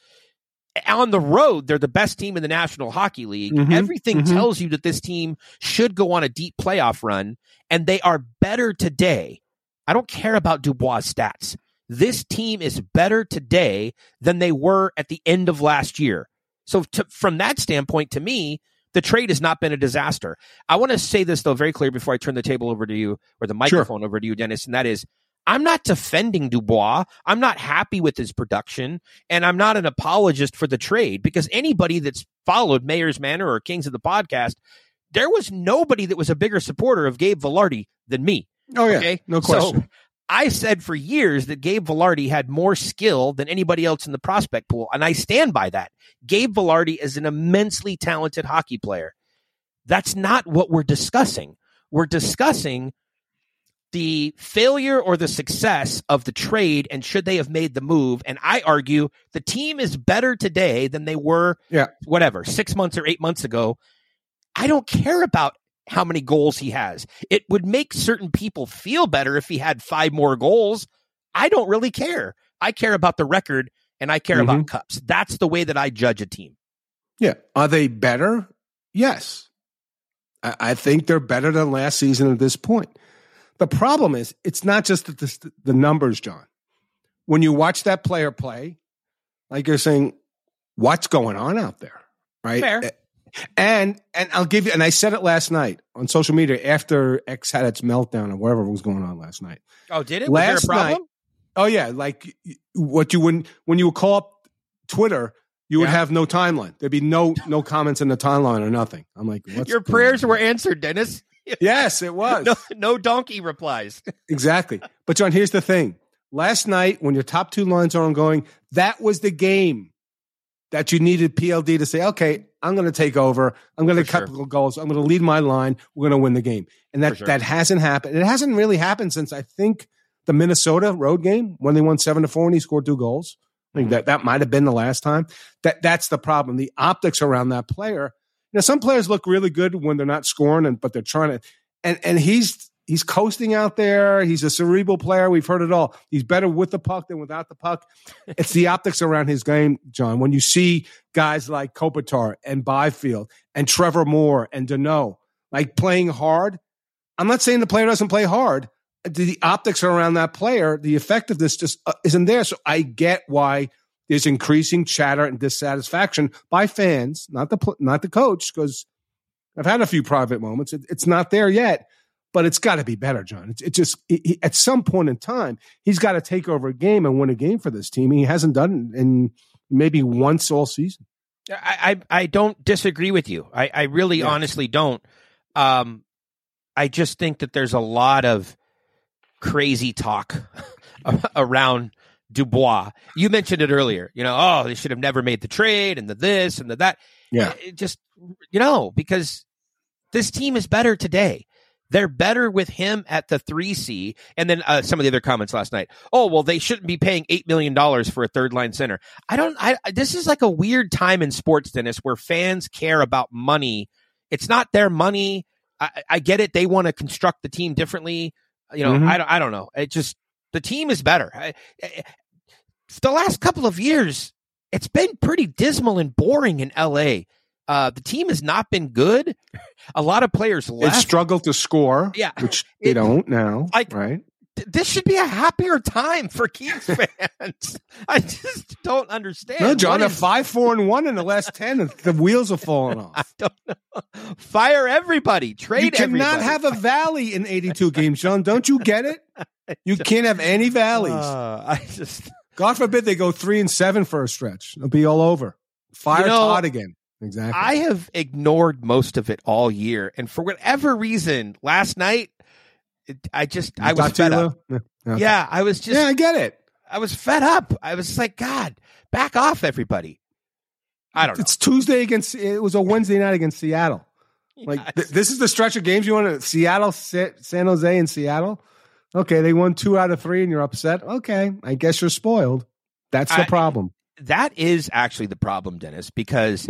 On the road, they're the best team in the National Hockey League. Mm-hmm. Everything mm-hmm. tells you that this team should go on a deep playoff run, and they are better today. I don't care about Dubois' stats. This team is better today than they were at the end of last year. So to, from that standpoint, to me, the trade has not been a disaster. I want to say this, though, very clear before I turn the table over to you, or the microphone sure. over to you, Dennis, and that is, I'm not defending Dubois. I'm not happy with his production, and I'm not an apologist for the trade, because anybody that's followed Mayor's Manor or Kings of the Podcast, there was nobody that was a bigger supporter of Gabe Vilardi than me. Oh, yeah. Okay? No question. So I said for years that Gabe Vilardi had more skill than anybody else in the prospect pool, and I stand by that. Gabe Vilardi is an immensely talented hockey player. That's not what we're discussing. We're discussing the failure or the success of the trade, and should they have made the move. And I argue the team is better today than they were, yeah. whatever, six months or eight months ago. I don't care about how many goals he has. It would make certain people feel better if he had five more goals. I don't really care. I care about the record, and I care mm-hmm. about cups. That's the way that I judge a team. Yeah. Are they better? Yes. I, I think they're better than last season at this point. The problem is, it's not just the, the numbers, John. When you watch that player play, like you're saying, what's going on out there, right? Fair. And and I'll give you, and I said it last night on social media after X had its meltdown or whatever was going on last night. Oh, did it? Last was there a problem? Night, oh yeah, like what you wouldn't when you would call up Twitter. You would yeah. have no timeline. There'd be no no comments in the timeline or nothing. I'm like, what's your prayers on? Were answered, Dennis. Yes, it was. No, no donkey replies. Exactly. But, John, here's the thing. Last night, when your top two lines are ongoing, that was the game that you needed P L D to say, okay, I'm going to take over. I'm going to cut sure. goals. I'm going to lead my line. We're going to win the game. And that, sure. that hasn't happened. It hasn't really happened since, I think, the Minnesota road game when they won seven to four and he scored two goals. I think mm-hmm. that, that might have been the last time. That That's the problem. The optics around that player. Now, some players look really good when they're not scoring, and but they're trying to. And and he's he's coasting out there. He's a cerebral player. We've heard it all. He's better with the puck than without the puck. It's the optics around his game, John. When you see guys like Kopitar and Byfield and Trevor Moore and Deneau, like playing hard, I'm not saying the player doesn't play hard. The optics around that player, the effectiveness just uh, isn't there. So I get why there's increasing chatter and dissatisfaction by fans, not the not the coach, because I've had a few private moments. It, it's not there yet, but it's got to be better, John. It's it just it, it, at some point in time, he's got to take over a game and win a game for this team. He hasn't done it in maybe once all season. I I, I don't disagree with you. I, I really yeah. honestly don't. Um, I just think that there's a lot of crazy talk around Dubois. You mentioned it earlier, you know, oh, they should have never made the trade and the this and the that. Yeah. It just, you know, because this team is better today. They're better with him at the three C. And then uh, some of the other comments last night. Oh, well, they shouldn't be paying eight million dollars for a third line center. I don't, I, this is like a weird time in sports, Dennis, where fans care about money. It's not their money. I, I get it. They want to construct the team differently. You know, mm-hmm. I don't, I don't know. It just, the team is better. I, I, the last couple of years, it's been pretty dismal and boring in L A. Uh, the team has not been good. A lot of players left. They struggled to score, yeah. which they it, don't now, like, right? Th- this should be a happier time for Kings fans. I just don't understand. No, John, they're is... five four and one in the last ten, and the wheels are falling off. I don't know. Fire everybody. Trade everybody. You cannot everybody. have a valley in eighty-two games, John. Don't you get it? You can't have any valleys. Uh, I just, God forbid they go three and seven for a stretch. It'll be all over. Fire you know, Todd again. Exactly. I have ignored most of it all year, and for whatever reason, last night It, I just, you I was fed up. Yeah. Okay. yeah, I was just. Yeah, I get it. I was fed up. I was just like, God, back off, everybody. I don't know. It's Tuesday against, it was a Wednesday night against Seattle. Like, yes. th- this is the stretch of games you want to, Seattle, Sa- San Jose, and Seattle. Okay, they won two out of three and you're upset. Okay, I guess you're spoiled. That's the I, problem. That is actually the problem, Dennis, because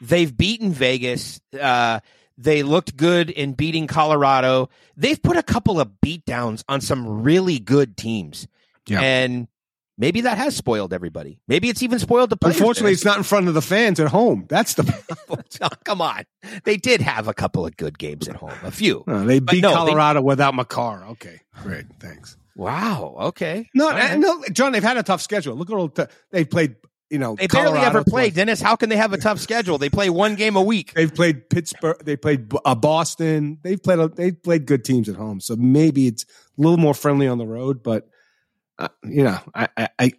they've beaten Vegas. Uh, they looked good in beating Colorado. They've put a couple of beatdowns on some really good teams. Yeah. And maybe that has spoiled everybody. Maybe it's even spoiled the players. Unfortunately, Dennis. It's not in front of the fans at home. That's the problem. Oh, come on. They did have a couple of good games at home. A few. No, they beat no, Colorado they... without McCarr. Okay, great. Thanks. Wow. Okay. No, right. no, John, they've had a tough schedule. Look at all t- they've played, you know, They Colorado barely ever played, plus. Dennis. How can they have a tough schedule? They play one game a week. They've played Pittsburgh. They played uh, Boston. They've played, uh, they've played good teams at home. So maybe it's a little more friendly on the road, but uh, you know, I, I, I,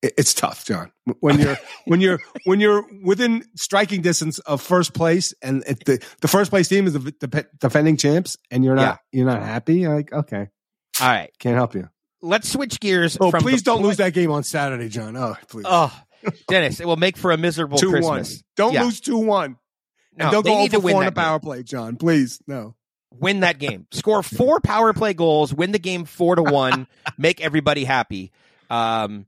it's tough, John, when you're, when you're, when you're within striking distance of first place and it, the, the first place team is the, the defending champs and you're not, yeah. you're not happy. You're like, okay. All right. Can't help you. Let's switch gears. Oh, from please don't play- lose that game on Saturday, John. Oh, please. Oh, Dennis, it will make for a miserable two Christmas. One. Don't yeah. lose two one. No, don't they go need to win that on a power game. Play, John. Please, no. Win that game. Score four power play goals. Win the game four to one. Make everybody happy. Um,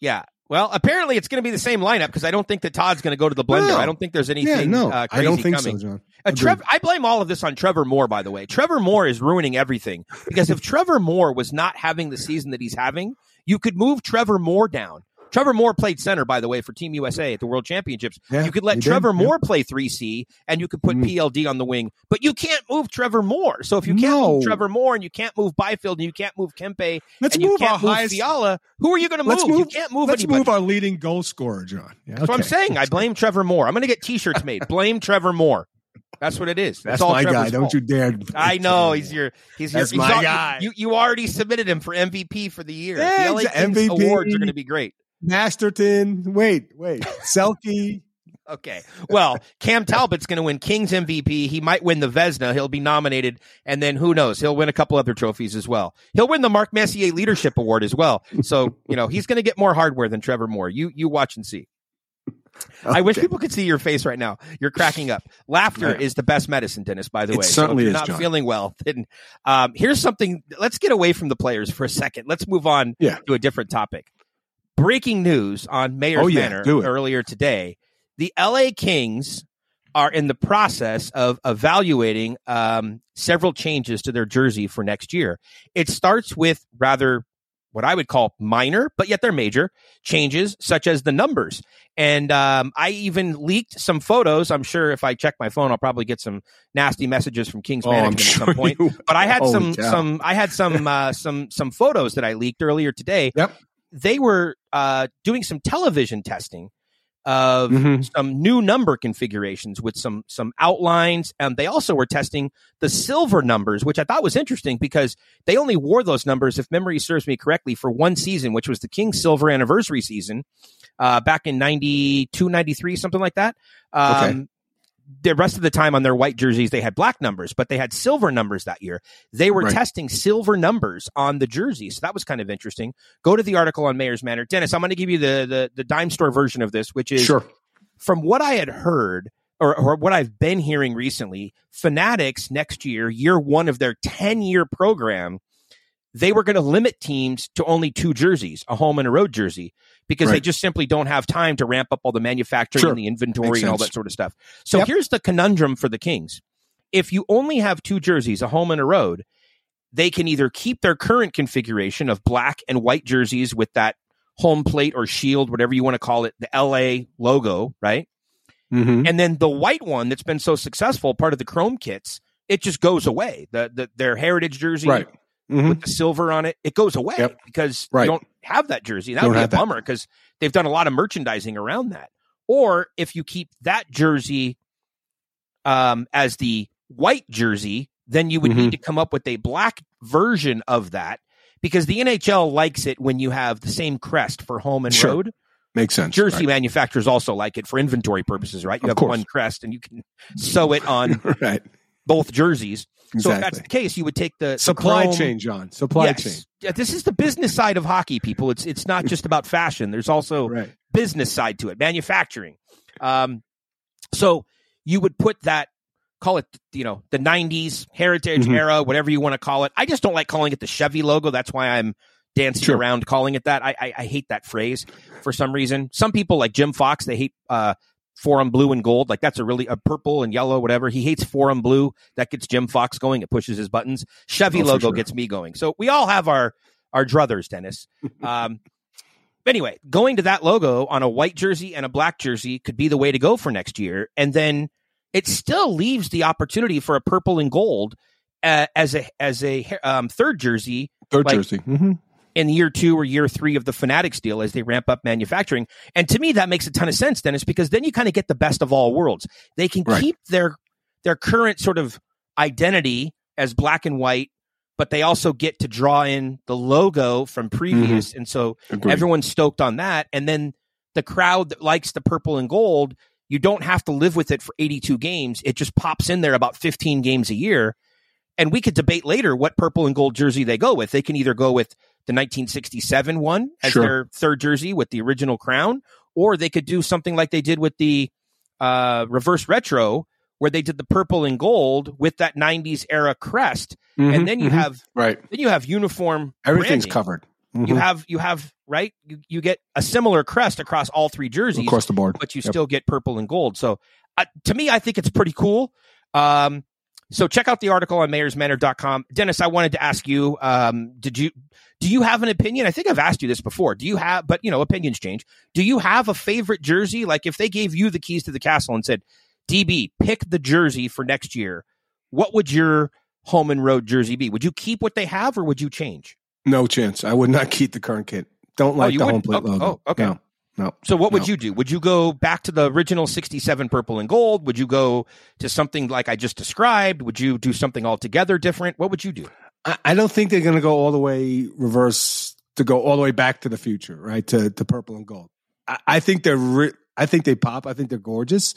yeah. Well, apparently it's going to be the same lineup because I don't think that Todd's going to go to the blender. No. I don't think there's anything yeah, no. uh, crazy I don't think coming. So, John. Uh, Trev- I blame all of this on Trevor Moore, by the way. Trevor Moore is ruining everything because if Trevor Moore was not having the season that he's having, you could move Trevor Moore down. Trevor Moore played center, by the way, for Team U S A at the World Championships. Yeah, you could let Trevor did. Moore yeah. play three C and you could put mm. P L D on the wing, but you can't move Trevor Moore. So if you can't no. move Trevor Moore and you can't move Byfield and you can't move Kempe let's and you move can't our move highest... Fiala, who are you going to move? move? You can't move let's anybody. Let's move our leading goal scorer, John. Yeah, That's okay. what I'm saying. I blame Trevor Moore. I'm going to get T-shirts made. Blame Trevor Moore. That's what it is. That's, That's all my Trevor's guy. Don't fault. You dare. I know he's your. He's your. That's he's my all, guy. You, you already submitted him for M V P for the year. Yeah, the L A Kings M V P awards are going to be great. Masterton. Wait, wait. Selke. Okay. Well, Cam Talbot's going to win Kings M V P. He might win the Vezina. He'll be nominated. And then who knows? He'll win a couple other trophies as well. He'll win the Mark Messier Leadership Award as well. So, you know, he's going to get more hardware than Trevor Moore. You, you watch and see. Okay. I wish people could see your face right now. You're cracking up. Laughter yeah. is the best medicine, Dennis, by the it way. Certainly so if you're is, not John. Feeling well, then um, here's something. Let's get away from the players for a second. Let's move on yeah. to a different topic. Breaking news on Mayor's oh, yeah. Manor earlier today. The L A Kings are in the process of evaluating um, several changes to their jersey for next year. It starts with rather what I would call minor, but yet they're major changes, such as the numbers. And um, I even leaked some photos. I'm sure if I check my phone, I'll probably get some nasty messages from Kings oh, management sure at some point. You. But I had Holy some, cow. some, I had some, uh, some, some photos that I leaked earlier today. Yep. They were uh, doing some television testing of mm-hmm. some new number configurations with some some outlines. And they also were testing the silver numbers, which I thought was interesting because they only wore those numbers, if memory serves me correctly, for one season, which was the Kings Silver Anniversary season uh, back in ninety-two, ninety-three, something like that. Um, okay. The rest of the time on their white jerseys, they had black numbers, but they had silver numbers that year. They were right. testing silver numbers on the jersey. So that was kind of interesting. Go to the article on Mayor's Manor. Dennis, I'm going to give you the, the, the dime store version of this, which is sure. from what I had heard or, or what I've been hearing recently, Fanatics next year, year one of their ten-year program, they were going to limit teams to only two jerseys, a home and a road jersey, because right. they just simply don't have time to ramp up all the manufacturing sure. and the inventory Makes and all sense. That sort of stuff. So yep. here's the conundrum for the Kings. If you only have two jerseys, a home and a road, they can either keep their current configuration of black and white jerseys with that home plate or shield, whatever you want to call it, the L A logo, right? Mm-hmm. And then the white one that's been so successful, part of the Chrome kits, it just goes away. The, the their heritage jersey... Right. Mm-hmm. with the silver on it, it goes away yep. because right. you don't have that jersey. That don't would be a bummer because they've done a lot of merchandising around that. Or if you keep that jersey um, as the white jersey, then you would mm-hmm. need to come up with a black version of that because the N H L likes it when you have the same crest for home and sure. road. Makes sense. Jersey right. manufacturers also like it for inventory purposes, right? You of have course. One crest and you can sew it on... right. both jerseys. Exactly. So if that's the case, you would take the supply the chain, John. Supply yes. chain. Yeah, this is the business side of hockey, people. It's it's not just about fashion. There's also right. business side to it, manufacturing. Um, so you would put that, call it, you know, the nineties heritage mm-hmm. era, whatever you want to call it. I just don't like calling it the Chevy logo. That's why I'm dancing sure. around calling it that. I, I I hate that phrase for some reason. Some people like Jim Fox, they hate uh, Forum Blue and Gold. Like that's a really a purple and yellow, whatever. He hates Forum Blue. That gets Jim Fox going. It pushes his buttons. Chevy oh, logo sure. gets me going. So we all have our our druthers, Dennis. Um, anyway, going to that logo on a white jersey and a black jersey could be the way to go for next year. And then it still leaves the opportunity for a purple and gold uh, as a as a um, third jersey. Third like, jersey. Mm-hmm. In year two or year three of the Fanatics deal as they ramp up manufacturing. And to me, that makes a ton of sense, Dennis, because then you kind of get the best of all worlds. They can right. keep their their current sort of identity as black and white, but they also get to draw in the logo from previous. Mm-hmm. And so Agreed. Everyone's stoked on that. And then the crowd that likes the purple and gold, you don't have to live with it for eighty-two games. It just pops in there about fifteen games a year. And we could debate later what purple and gold jersey they go with. They can either go with the nineteen sixty-seven one as sure. their third jersey with the original crown, or they could do something like they did with the uh, reverse retro, where they did the purple and gold with that nineties era crest, mm-hmm, and then you mm-hmm. have right. then you have uniform. Everything's branding. Covered. Mm-hmm. You have you have right. You you get a similar crest across all three jerseys, across the board, but you yep. still get purple and gold. So uh, to me, I think it's pretty cool. Um, So check out the article on mayors manor dot com. Dennis, I wanted to ask you, um, did you do you have an opinion? I think I've asked you this before. Do you have, but you know, opinions change. Do you have a favorite jersey? Like if they gave you the keys to the castle and said, D B, pick the jersey for next year, what would your home and road jersey be? Would you keep what they have or would you change? No chance. I would not keep the current kit. Don't like oh, the wouldn't? Home plate oh, logo. Oh, okay. No. No. So what no. would you do? Would you go back to the original sixty-seven purple and gold? Would you go to something like I just described? Would you do something altogether different? What would you do? I, I don't think they're going to go all the way reverse to go all the way back to the future, right? To to purple and gold. I, I think they're. Re- I think they pop. I think they're gorgeous.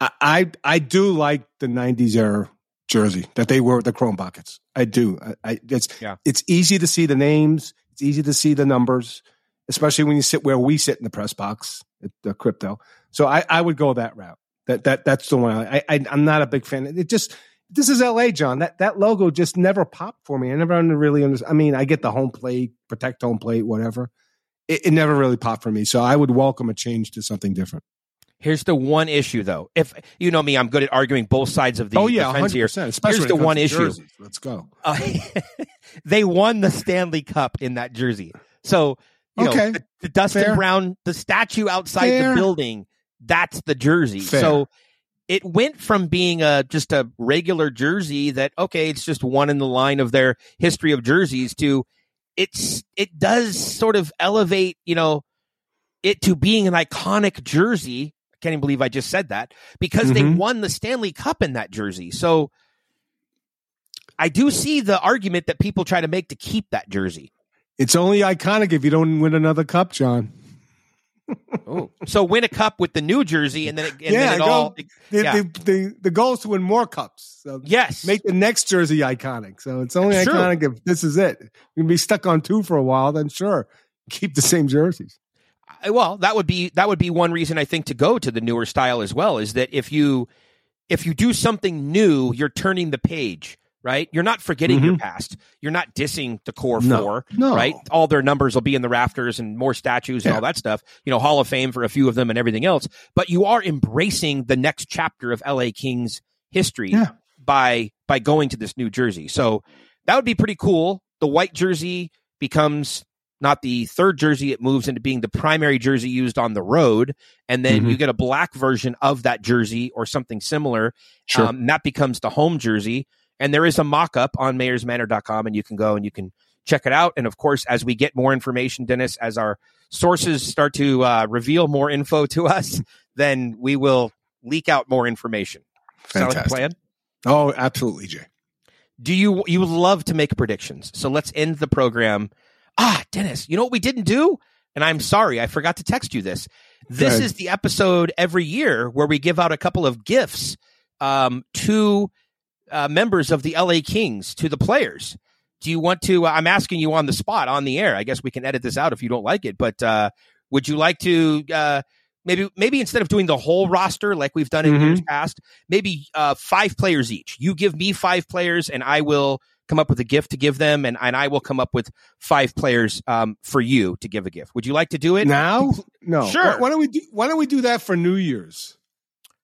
I, I I do like the nineties era jersey that they wore with the chrome buckets. I do. I, I it's yeah. It's easy to see the names. It's easy to see the numbers. Especially when you sit where we sit in the press box, at the crypto. So I, I would go that route. That that that's the one. I, I I'm not a big fan. It just this is L A, John. That that logo just never popped for me. I never really understood. I mean, I get the home plate, protect home plate, whatever. It, it never really popped for me. So I would welcome a change to something different. Here's the one issue, though. If you know me, I'm good at arguing both sides of the oh yeah, fence here. Especially here's the one issue. Jerseys. Let's go. Uh, they won the Stanley Cup in that jersey, so. You know, okay. The, the Dustin Fair. Brown, the statue outside Fair. The building, that's the jersey. Fair. So it went from being a just a regular jersey that, okay, it's just one in the line of their history of jerseys to it's it does sort of elevate, you know, it to being an iconic jersey. I can't even believe I just said that because mm-hmm. they won the Stanley Cup in that jersey. So I do see the argument that people try to make to keep that jersey. It's only iconic if you don't win another cup, John. Oh, so win a cup with the new jersey, and then it, and yeah, then it go, all. It, the, yeah. the, the, the goal is to win more cups. So yes, make the next jersey iconic. So it's only That's iconic true. If this is it. You can be stuck on two for a while, then sure, keep the same jerseys. Well, that would be that would be one reason I think to go to the newer style as well. Is that if you if you do something new, you're turning the page. Right, you're not forgetting mm-hmm. your past. You're not dissing the core no, four. No, right, all their numbers will be in the rafters and more statues and yeah. all that stuff. You know, Hall of Fame for a few of them and everything else. But you are embracing the next chapter of L A Kings history yeah. by by going to this new jersey. So that would be pretty cool. The white jersey becomes not the third jersey; it moves into being the primary jersey used on the road, and then mm-hmm. you get a black version of that jersey or something similar. Sure. Um, that becomes the home jersey. And there is a mock-up on mayors manor dot com, and you can go and you can check it out. And, of course, as we get more information, Dennis, as our sources start to uh, reveal more info to us, then we will leak out more information. Fantastic. Sound like a plan? Oh, absolutely, Jay. Do you you love to make predictions? So let's end the program. Ah, Dennis, you know what we didn't do? And I'm sorry, I forgot to text you this. This is the episode every year where we give out a couple of gifts um, to uh, members of the L A Kings to the players. Do you want to, uh, I'm asking you on the spot, on the air. I guess we can edit this out if you don't like it, but uh, would you like to uh, maybe, maybe instead of doing the whole roster, like we've done in mm-hmm. years past, maybe uh, five players each. You give me five players and I will come up with a gift to give them. And, and I will come up with five players um, for you to give a gift. Would you like to do it now? No. Sure. Why, why don't we do, why don't we do that for New Year's?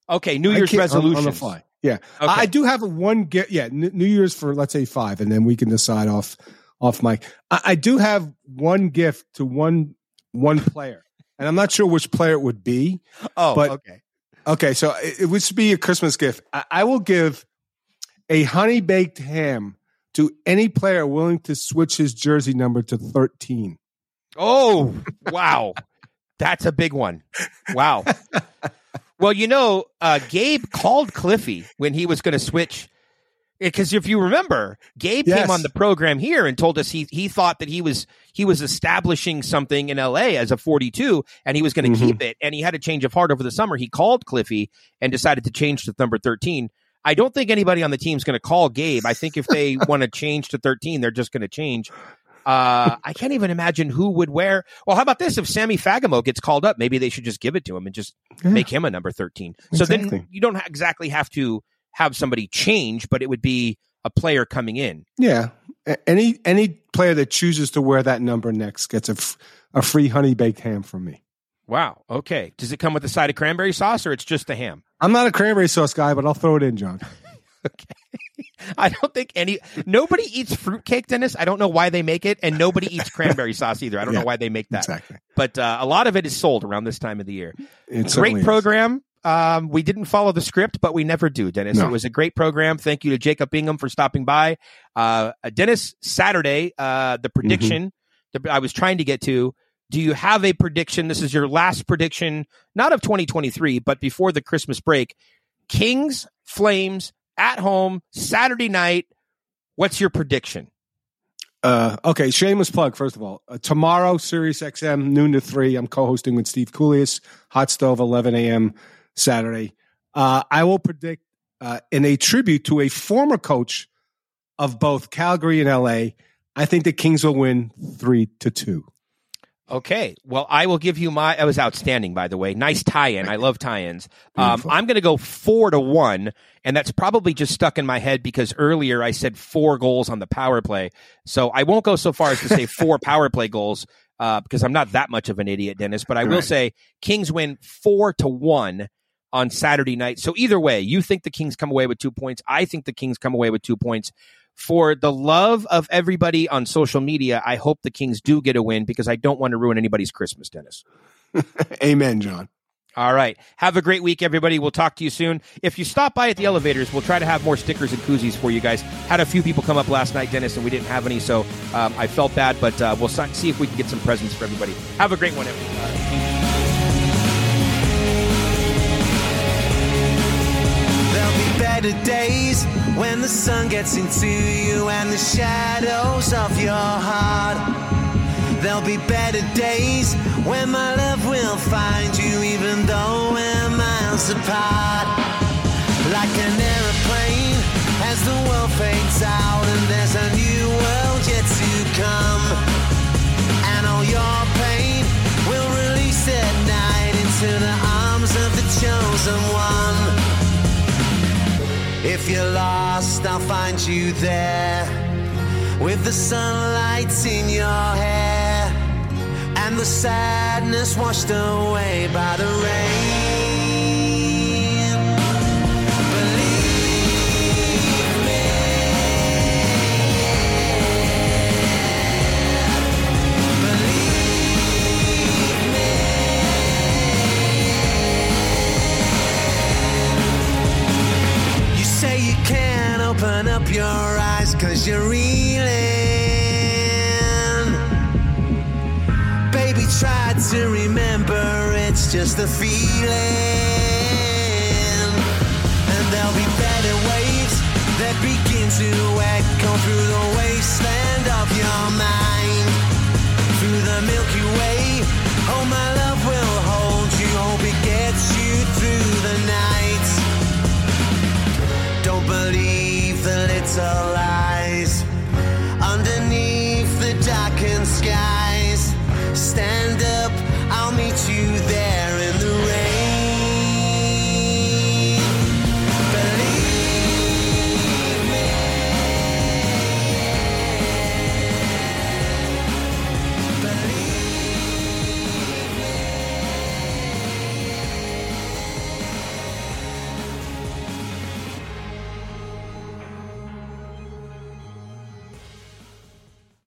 Okay. New Year's resolutions. On the fly. Yeah, okay. I do have one get. Yeah, New Year's for let's say five, and then we can decide off off mic. I, I do have one gift to one one player, and I'm not sure which player it would be. Oh, but, okay, okay. So it, it would be a Christmas gift. I, I will give a honey baked ham to any player willing to switch his jersey number to thirteen. Oh, wow, that's a big one. Wow. Well, you know, uh, Gabe called Cliffy when he was going to switch. Because if you remember, Gabe yes. came on the program here and told us he he thought that he was he was establishing something in L A as a forty-two, and he was going to mm-hmm. keep it. And he had a change of heart over the summer. He called Cliffy and decided to change to number thirteen. I don't think anybody on the team is going to call Gabe. I think if they want to change to thirteen, they're just going to change. Uh, I can't even imagine who would wear. Well, how about this? If Sammy Fagemo gets called up, maybe they should just give it to him and just yeah. make him a number thirteen. Exactly. So then you don't exactly have to have somebody change, but it would be a player coming in. Yeah. Any any player that chooses to wear that number next gets a, f- a free honey baked ham from me. Wow. Okay. Does it come with a side of cranberry sauce or it's just a ham? I'm not a cranberry sauce guy, but I'll throw it in, John. Okay. I don't think any nobody eats fruitcake, Dennis. I don't know why they make it, and nobody eats cranberry sauce either. I don't yeah, know why they make that. Exactly. But uh, a lot of it is sold around this time of the year. It great program. Um, we didn't follow the script, but we never do, Dennis. No. It was a great program. Thank you to Jacob Ingham for stopping by. Uh, Dennis, Saturday, uh, the prediction mm-hmm. that I was trying to get to. Do you have a prediction? This is your last prediction, not of twenty twenty-three, but before the Christmas break. Kings, Flames. At home, Saturday night. What's your prediction? Uh, okay, shameless plug, first of all. Uh, tomorrow, Sirius X M, noon to three. I'm co-hosting with Steve Coolius, Hot Stove, eleven a.m. Saturday. Uh, I will predict uh, in a tribute to a former coach of both Calgary and L A, I think the Kings will win three to two. Okay. Well, I will give you my... That was outstanding, by the way. Nice tie-in. I love tie-ins. Um, I'm going to go four to one, and that's probably just stuck in my head because earlier I said four goals on the power play. So I won't go so far as to say four power play goals uh, because I'm not that much of an idiot, Dennis, but I will right. say Kings win four to one on Saturday night. So either way, you think the Kings come away with two points. I think the Kings come away with two points. For the love of everybody on social media, I hope the Kings do get a win because I don't want to ruin anybody's Christmas, Dennis. Amen, John. All right. Have a great week, everybody. We'll talk to you soon. If you stop by at the elevators, we'll try to have more stickers and koozies for you guys. Had a few people come up last night, Dennis, and we didn't have any, so um, I felt bad, but uh, we'll see if we can get some presents for everybody. Have a great one, everybody. Better days when the sun gets into you and the shadows of your heart. There'll be better days when my love will find you, even though we're miles apart. Like an airplane as the world fades out, and there's a new world yet to come. And all your pain will release at night into the arms of the chosen one. If you're lost, I'll find you there, with the sunlight in your hair, and the sadness washed away by the rain. Believe me, believe me, say you can't open up your eyes 'cause you're reeling. Baby, try to remember, it's just a feeling. And there'll be better waves that begin to echo through